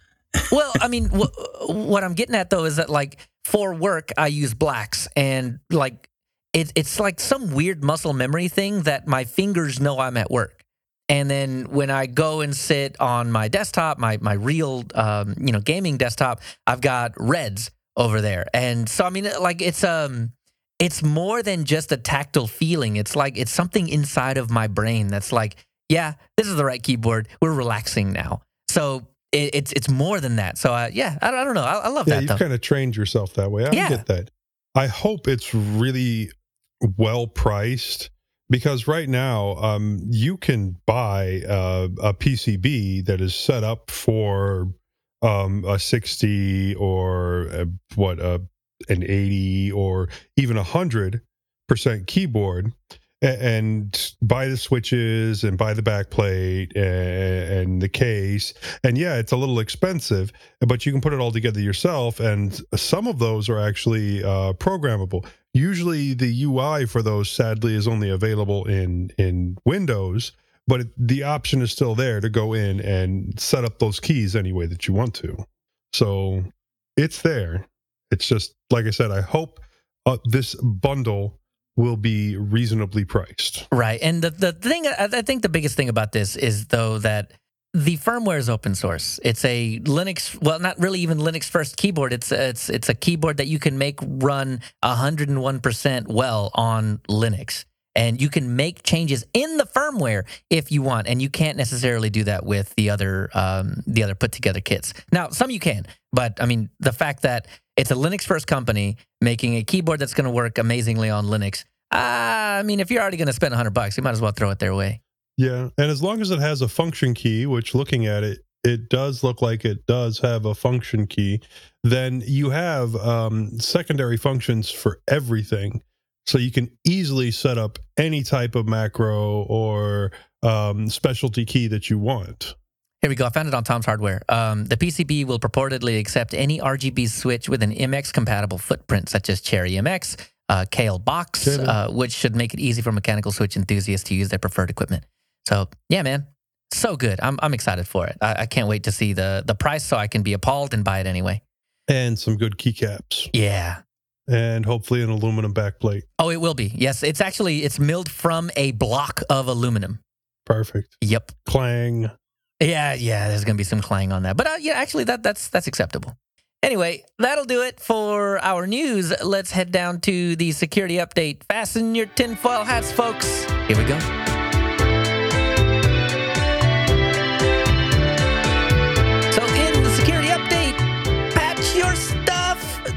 Well, I mean, what I'm getting at, though, is that, like, for work, I use blacks. And, like, it's like some weird muscle memory thing that my fingers know I'm at work. And then when I go and sit on my desktop, my real, gaming desktop, I've got reds over there. And so, I mean, like, it's more than just a tactile feeling. It's like it's something inside of my brain that's like, yeah, this is the right keyboard. We're relaxing now. So It's more than that. So, I don't know. I love that, though. You've kind of trained yourself that way. I get that. I hope it's really well-priced because right now you can buy a PCB that is set up for a 60 or an 80 or even 100% keyboard and buy the switches and buy the backplate and the case. And yeah, it's a little expensive, but you can put it all together yourself. And some of those are actually programmable. Usually the UI for those, sadly, is only available in Windows, but the option is still there to go in and set up those keys any way that you want to. So it's there. It's just, like I said, I hope this bundle will be reasonably priced. Right. And the thing, I think the biggest thing about this is, though, that the firmware is open source. It's a Linux, well, not really even Linux-first keyboard. It's a keyboard that you can make run 101% well on Linux. And you can make changes in the firmware if you want, and you can't necessarily do that with the other put-together kits. Now, some you can, but, I mean, the fact that it's a Linux-first company making a keyboard that's going to work amazingly on Linux, I mean, if you're already going to spend $100, you might as well throw it their way. Yeah, and as long as it has a function key, which looking at it, it does look like it does have a function key, then you have secondary functions for everything. So you can easily set up any type of macro or specialty key that you want. Here we go. I found it on Tom's Hardware. The PCB will purportedly accept any RGB switch with an MX-compatible footprint, such as Cherry MX, Kale Box, which should make it easy for mechanical switch enthusiasts to use their preferred equipment. So, yeah, man. So good. I'm excited for it. I can't wait to see the price so I can be appalled and buy it anyway. And some good keycaps. Yeah. And hopefully an aluminum backplate. Oh, it will be. Yes, it's actually, it's milled from a block of aluminum. Perfect. Yep. Clang. Yeah, there's going to be some clang on that. But actually, that's acceptable. Anyway, that'll do it for our news. Let's head down to the security update. Fasten your tinfoil hats, folks. Here we go. So in the security update, patch your stuff.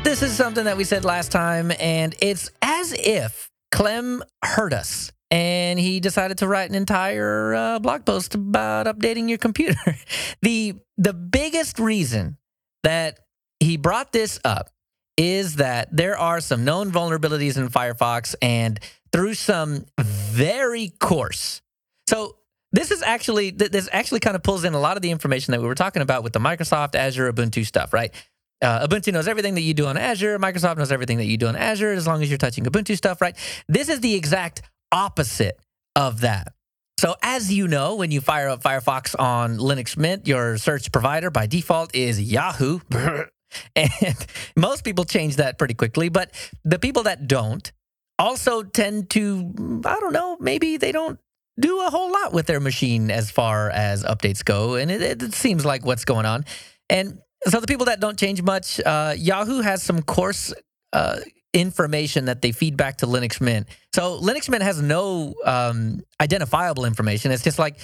This is something that we said last time, and it's as if Clem heard us, and he decided to write an entire blog post about updating your computer. The biggest reason that he brought this up is that there are some known vulnerabilities in Firefox, and through some very coarse. So this actually kind of pulls in a lot of the information that we were talking about with the Microsoft, Azure, Ubuntu stuff, right? Ubuntu knows everything that you do on Azure. Microsoft knows everything that you do on Azure as long as you're touching Ubuntu stuff, right? This is the exact opposite of that. So as you know, when you fire up Firefox on Linux Mint, your search provider by default is Yahoo. And most people change that pretty quickly. But the people that don't also tend to, I don't know, maybe they don't do a whole lot with their machine as far as updates go. And it seems like what's going on. And So the people that don't change much, Yahoo has some coarse information that they feed back to Linux Mint. So Linux Mint has no identifiable information. It's just like,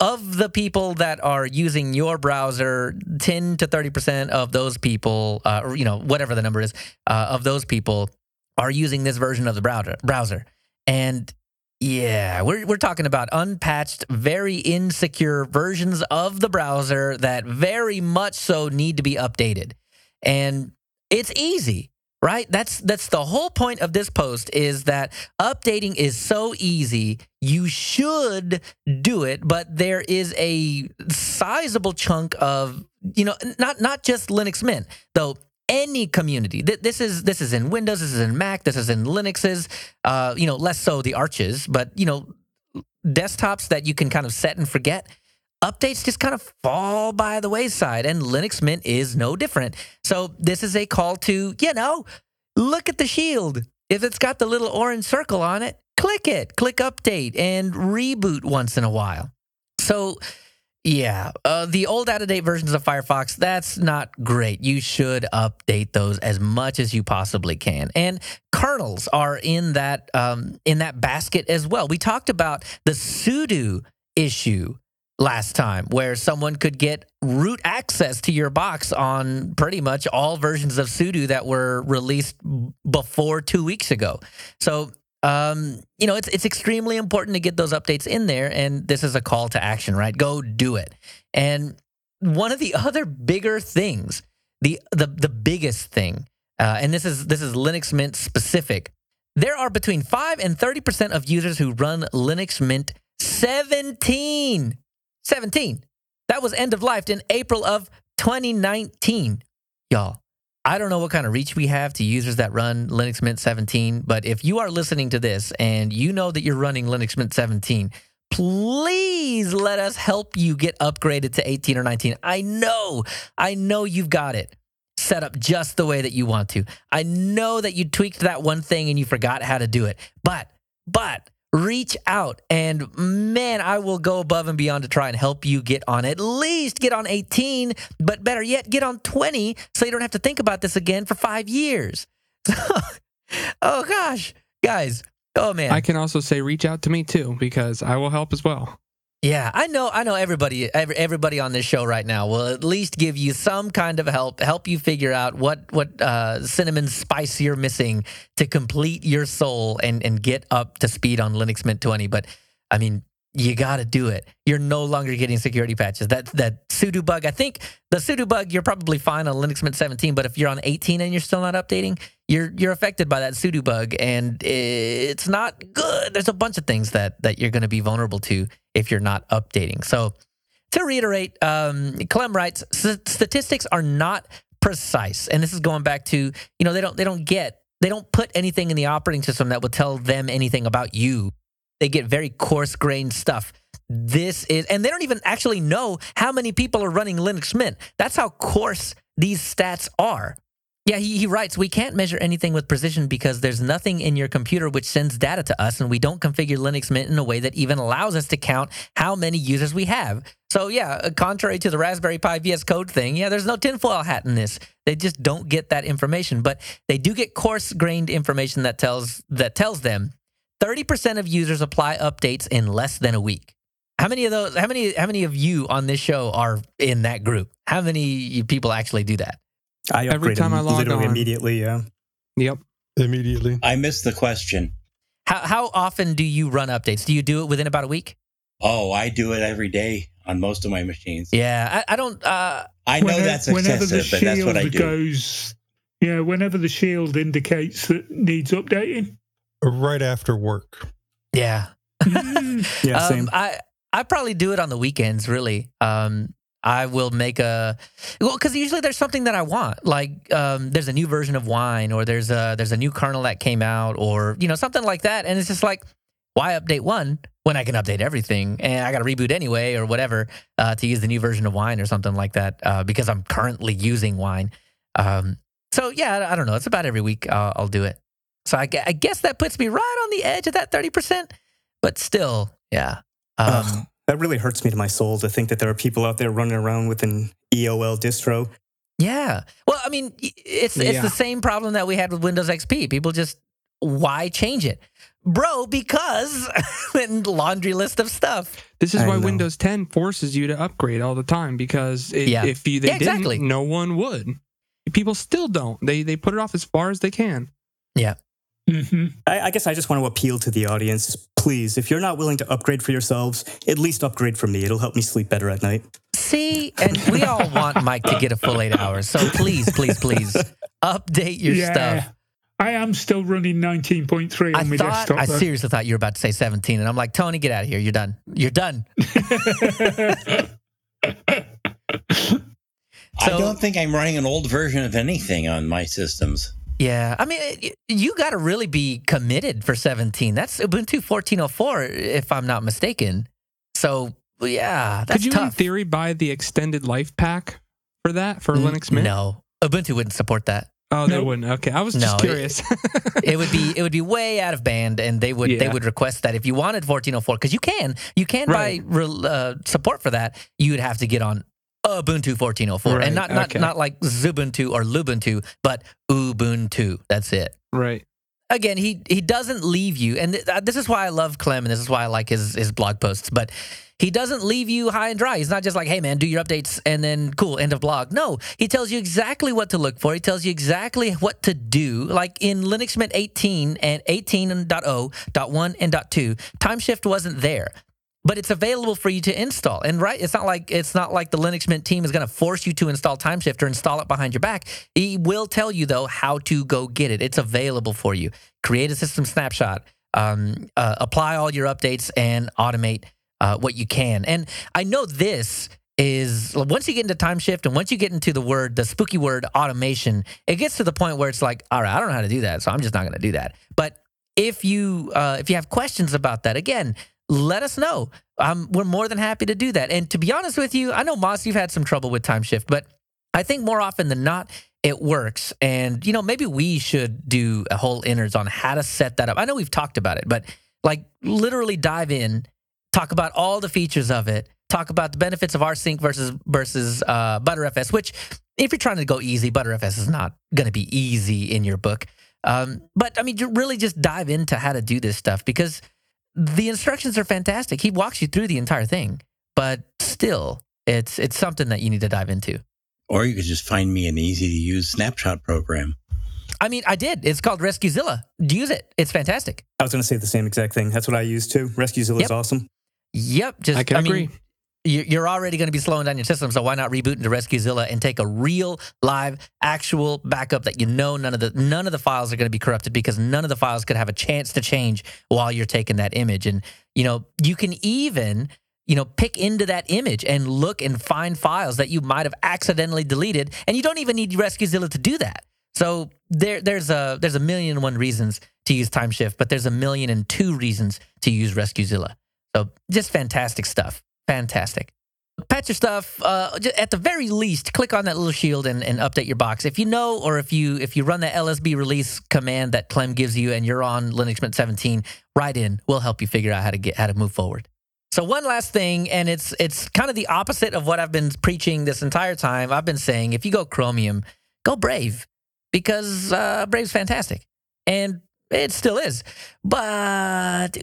of the people that are using your browser, 10 to 30% of those people, or whatever the number is, of those people are using this version of the browser. And yeah, we're talking about unpatched, very insecure versions of the browser that very much so need to be updated. And it's easy, right? That's the whole point of this post, is that updating is so easy. You should do it, but there is a sizable chunk of, not just Linux Mint, though. Any community. This is in Windows. This is in Mac. This is in Linuxes. Less so the Arches, but desktops that you can kind of set and forget. Updates just kind of fall by the wayside, and Linux Mint is no different. So this is a call to look at the shield. If it's got the little orange circle on it, click it. Click update and reboot once in a while. So. Yeah, the old out-of-date versions of Firefox, that's not great. You should update those as much as you possibly can. And kernels are in that basket as well. We talked about the sudo issue last time, where someone could get root access to your box on pretty much all versions of sudo that were released before 2 weeks ago. So it's extremely important to get those updates in there, and this is a call to action, right? Go do it. And one of the other bigger things, the biggest thing, and this is Linux Mint specific, there are between 5 and 30% of users who run Linux Mint 17. 17. That was end of life in April of 2019, y'all. I don't know what kind of reach we have to users that run Linux Mint 17, but if you are listening to this and you know that you're running Linux Mint 17, please let us help you get upgraded to 18 or 19. I know you've got it set up just the way that you want to. I know that you tweaked that one thing and you forgot how to do it, but reach out, and man, I will go above and beyond to try and help you get on 18, but better yet, get on 20, so you don't have to think about this again for 5 years. Oh gosh, guys. Oh man. I can also say reach out to me too, because I will help as well. Yeah, I know everybody on this show right now will at least give you some kind of help you figure out what cinnamon spice you're missing to complete your soul and get up to speed on Linux Mint 20. But I mean, you got to do it. You're no longer getting security patches. That sudo bug, I think the sudo bug, you're probably fine on Linux Mint 17, but if you're on 18 and you're still not updating, you're affected by that sudo bug, and it's not good. There's a bunch of things that you're going to be vulnerable to if you're not updating. So to reiterate, Clem writes, statistics are not precise. And this is going back to, they don't put anything in the operating system that would tell them anything about you. They get very coarse-grained stuff. And they don't even actually know how many people are running Linux Mint. That's how coarse these stats are. Yeah, he writes, we can't measure anything with precision because there's nothing in your computer which sends data to us, and we don't configure Linux Mint in a way that even allows us to count how many users we have. So yeah, contrary to the Raspberry Pi VS Code thing, yeah, there's no tinfoil hat in this. They just don't get that information, but they do get coarse-grained information that tells them 30% of users apply updates in less than a week. How many of you on this show are in that group? How many people actually do that? I every time I log on immediately, yeah. Yep, immediately. I missed the question. How often do you run updates? Do you do it within about a week? Oh, I do it every day on most of my machines. Yeah, I don't. I know that's excessive, but that's what I do. Whenever the shield indicates that needs updating, right after work. Yeah, yeah. Same. I probably do it on the weekends, really. I will make because usually there's something that I want, like there's a new version of Wine, or there's a new kernel that came out, or something like that, and it's just like, why update one when I can update everything, and I got to reboot anyway, or whatever, to use the new version of Wine or something like that, because I'm currently using Wine. So yeah, I don't know. It's about every week I'll do it. So I guess that puts me right on the edge of that 30%, but still, yeah. That really hurts me to my soul to think that there are people out there running around with an EOL distro Yeah. Well, I mean, it's the same problem that we had with Windows XP. People just, why change it? Bro, because laundry list of stuff. This is why Windows 10 forces you to upgrade all the time, because if they didn't, no one would. People still don't. They put it off as far as they can. Yeah. Mm-hmm. I guess I just want to appeal to the audience. Please, if you're not willing to upgrade for yourselves, at least upgrade for me. It'll help me sleep better at night. See, and we all want Mike to get a full 8 hours. So please, please, please update your stuff. I am still running 19.3 on my desktop. I seriously thought you were about to say 17, and I'm like, Tony, get out of here. You're done. You're done. I don't think I'm running an old version of anything on my systems. Yeah, I mean, you got to really be committed for 17. That's Ubuntu 14.04, if I'm not mistaken. So, yeah, that's tough. Could you, in theory, buy the extended life pack for that, for Linux Mint? No, Ubuntu wouldn't support that. Oh, they wouldn't. Okay, I was just curious. It would be way out of band, and they would request that if you wanted 14.04, because you can buy support for that. You would have to get on Ubuntu 14.04, right, and not like Zubuntu or Lubuntu, but Ubuntu. That's it. Right. Again, he doesn't leave you, and this is why I love Clem, and this is why I like his blog posts. But he doesn't leave you high and dry. He's not just like, hey, man, do your updates, and then cool, end of blog. No, he tells you exactly what to look for. He tells you exactly what to do. Like in Linux Mint 18 and 18.0.1 and .2, Time Shift wasn't there, but it's available for you to install. And right, it's not like the Linux Mint team is going to force you to install Time Shift or install it behind your back. He will tell you, though, how to go get it. It's available for you. Create a system snapshot, apply all your updates, and automate what you can. And I know this is, once you get into Time Shift and once you get into the spooky word automation, it gets to the point where it's like, all right, I don't know how to do that, so I'm just not going to do that. But if you have questions about that, again, let us know. We're more than happy to do that. And to be honest with you, I know, Moss, you've had some trouble with Time Shift, but I think more often than not, it works. And, you know, maybe we should do a whole innards on how to set that up. I know we've talked about it, but like literally dive in, talk about all the features of it, talk about the benefits of rsync versus ButterFS, which if you're trying to go easy, ButterFS is not going to be easy in your book. But I mean, you really just dive into how to do this stuff, because the instructions are fantastic. He walks you through the entire thing, but still, it's something that you need to dive into. Or you could just find me an easy-to-use snapshot program. I mean, I did. It's called RescueZilla. Use it. It's fantastic. I was going to say the same exact thing. That's what I use, too. RescueZilla is awesome. Yep. I agree. You're already going to be slowing down your system, so why not reboot into RescueZilla and take a real, live, actual backup that you know none of the files are going to be corrupted, because none of the files could have a chance to change while you're taking that image. And, you know, you can even, you know, pick into that image and look and find files that you might have accidentally deleted, and you don't even need RescueZilla to do that. So there's a million and one reasons to use Time Shift, but there's 1,002 reasons to use RescueZilla. So just fantastic stuff. Fantastic. Patch your stuff. At the very least, click on that little shield and update your box. If you know, or if you run the LSB release command that Clem gives you and you're on Linux Mint 17, write in. We'll help you figure out how to move forward. So one last thing, and it's kind of the opposite of what I've been preaching this entire time. I've been saying, if you go Chromium, go Brave, because Brave's fantastic. And it still is. But,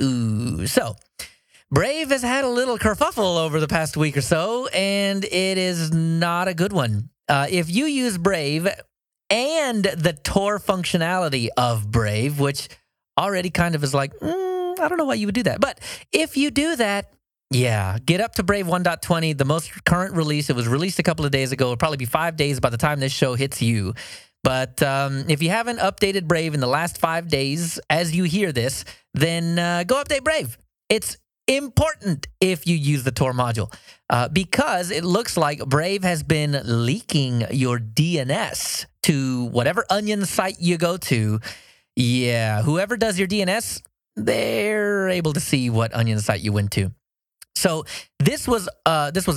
Brave has had a little kerfuffle over the past week or so, and it is not a good one. If you use Brave and the Tor functionality of Brave, which already kind of is like, I don't know why you would do that. But if you do that, get up to Brave 1.20, the most current release. It was released a couple of days ago. It'll probably be 5 days by the time this show hits you. But if you haven't updated Brave in the last 5 days as you hear this, then go update Brave. It's important if you use the Tor module, because it looks like Brave has been leaking your DNS to whatever onion site you go to. Yeah, whoever does your DNS, they're able to see what onion site you went to. So this was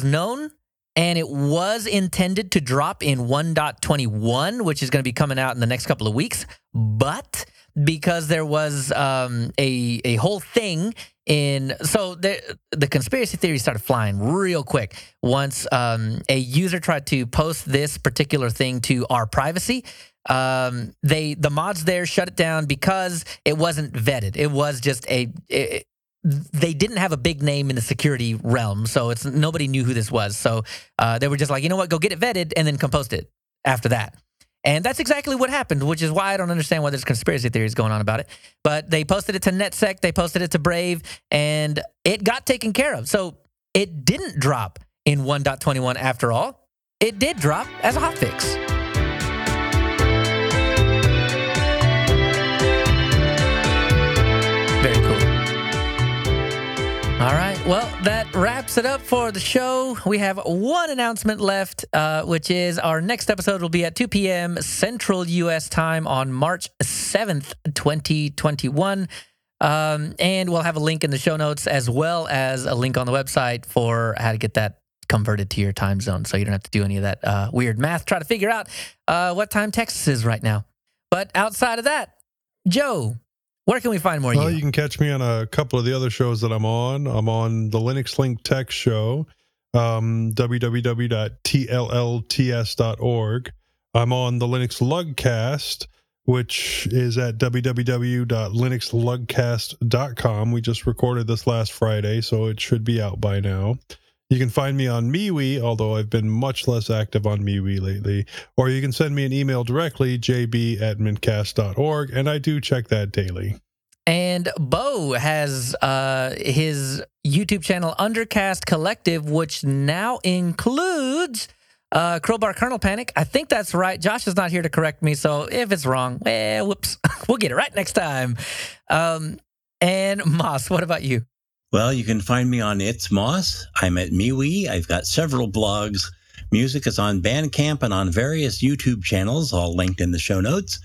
known, and it was intended to drop in 1.21, which is going to be coming out in the next couple of weeks. But because there was a whole thing So the conspiracy theory started flying real quick once a user tried to post this particular thing to our privacy. The mods there shut it down because it wasn't vetted. It was just they didn't have a big name in the security realm, so it's nobody knew who this was. So they were just like, you know what, go get it vetted and then come post it after that. And that's exactly what happened, which is why I don't understand why there's conspiracy theories going on about it. But they posted it to NetSec, they posted it to Brave, and it got taken care of. So it didn't drop in 1.21 after all. It did drop as a hotfix. Very cool. All right, well, that wraps it up for the show. We have one announcement left, which is our next episode will be at 2 p.m. Central U.S. time on March 7th, 2021. And we'll have a link in the show notes as well as a link on the website for how to get that converted to your time zone, so you don't have to do any of that weird math. Try to figure out what time Texas is right now. But outside of that, Joe, where can we find more of you? Well, you can catch me on a couple of the other shows that I'm on. I'm on the Linux Link Tech Show, www.tllts.org. I'm on the Linux Lugcast, which is at www.linuxlugcast.com. We just recorded this last Friday, so it should be out by now. You can find me on MeWe, although I've been much less active on MeWe lately. Or you can send me an email directly, jb@mintcast.org, and I do check that daily. And Bo has his YouTube channel, Undercast Collective, which now includes Crowbar Kernel Panic. I think that's right. Josh is not here to correct me, so if it's wrong, whoops, we'll get it right next time. And Moss, what about you? Well, you can find me on It's Moss. I'm at MeWe. I've got several blogs. Music is on Bandcamp and on various YouTube channels, all linked in the show notes.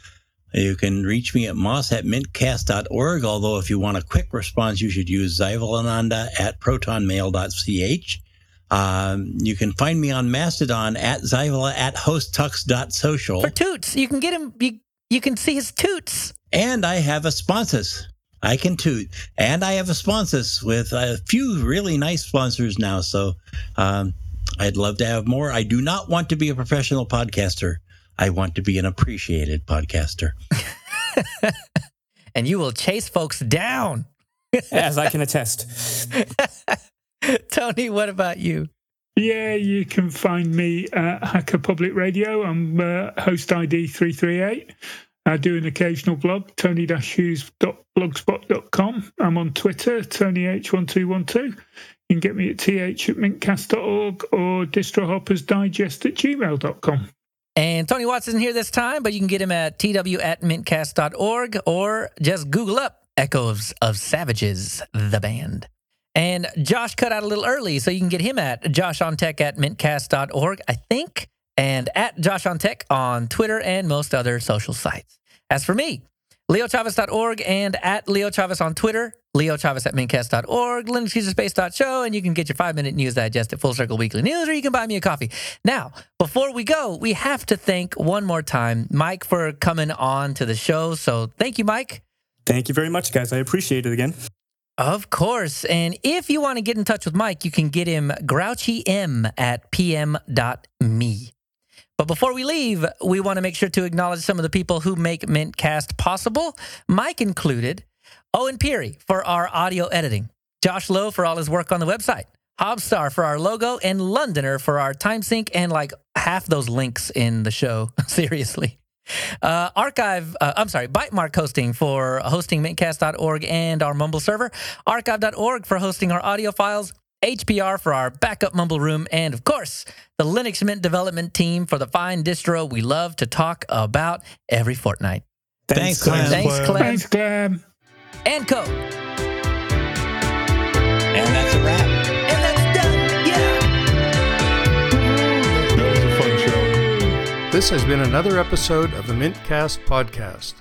You can reach me at moss@mintcast.org, although if you want a quick response, you should use zyvalananda@protonmail.ch. You can find me on Mastodon at zyvala@hosttux.social. For toots. You can get him. You can see his toots. And I have a sponsors. I can toot. And I have a sponsors with a few really nice sponsors now, so I'd love to have more. I do not want to be a professional podcaster. I want to be an appreciated podcaster. And you will chase folks down. As I can attest. Tony, what about you? Yeah, you can find me at Hacker Public Radio. I'm host ID 338. I do an occasional blog, tony-hughes.blogspot.com. I'm on Twitter, tonyh1212. You can get me at th@mintcast.org or distrohoppersdigest@gmail.com. And Tony Watts isn't here this time, but you can get him at tw@mintcast.org or just Google up Echoes of Savages, the band. And Josh cut out a little early, so you can get him at joshontech@mintcast.org, I think, and at Josh on Tech on Twitter and most other social sites. As for me, leochavez.org and at leochavez on Twitter, leochavez@mintcast.org, linuxuserspace.show, and you can get your 5-minute news digest at Full Circle Weekly News, or you can buy me a coffee. Now, before we go, we have to thank one more time Mike for coming on to the show. So thank you, Mike. Thank you very much, guys. I appreciate it again. Of course. And if you want to get in touch with Mike, you can get him grouchym@pm.me. But before we leave, we want to make sure to acknowledge some of the people who make Mintcast possible, Mike included, Owen Peary for our audio editing, Josh Lowe for all his work on the website, Hobstar for our logo, and Londoner for our time sync and like half those links in the show, seriously. Bytemark Hosting for hosting Mintcast.org and our Mumble server, Archive.org for hosting our audio files, HPR for our backup mumble room, and of course, the Linux Mint development team for the fine distro we love to talk about every fortnight. Thanks, Clem. Thanks, Clem. And Co. And that's a wrap. And that's done. Yeah. That was a fun show. This has been another episode of the Mintcast podcast.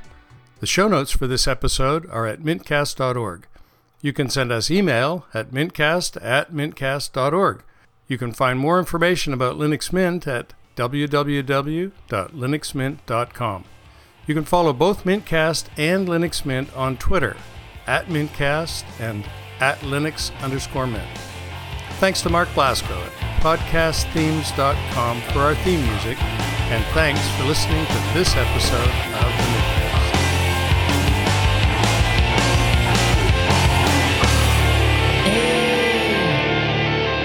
The show notes for this episode are at mintcast.org. You can send us email at mintcast@mintcast.org. You can find more information about Linux Mint at www.linuxmint.com. You can follow both Mintcast and Linux Mint on Twitter, @Mintcast and at Linux_Mint. Thanks to Mark Blasco at podcastthemes.com for our theme music, and thanks for listening to this episode of The Nucleus.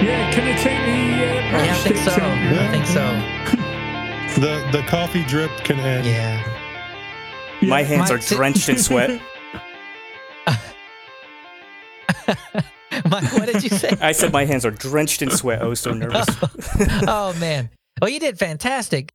Yeah, can you take the... yeah, I think so. Yeah. I think so. The coffee drip can end. Yeah. My hands are drenched in sweat. What did you say? I said my hands are drenched in sweat. I was so nervous. Oh, man. Well, you did fantastic.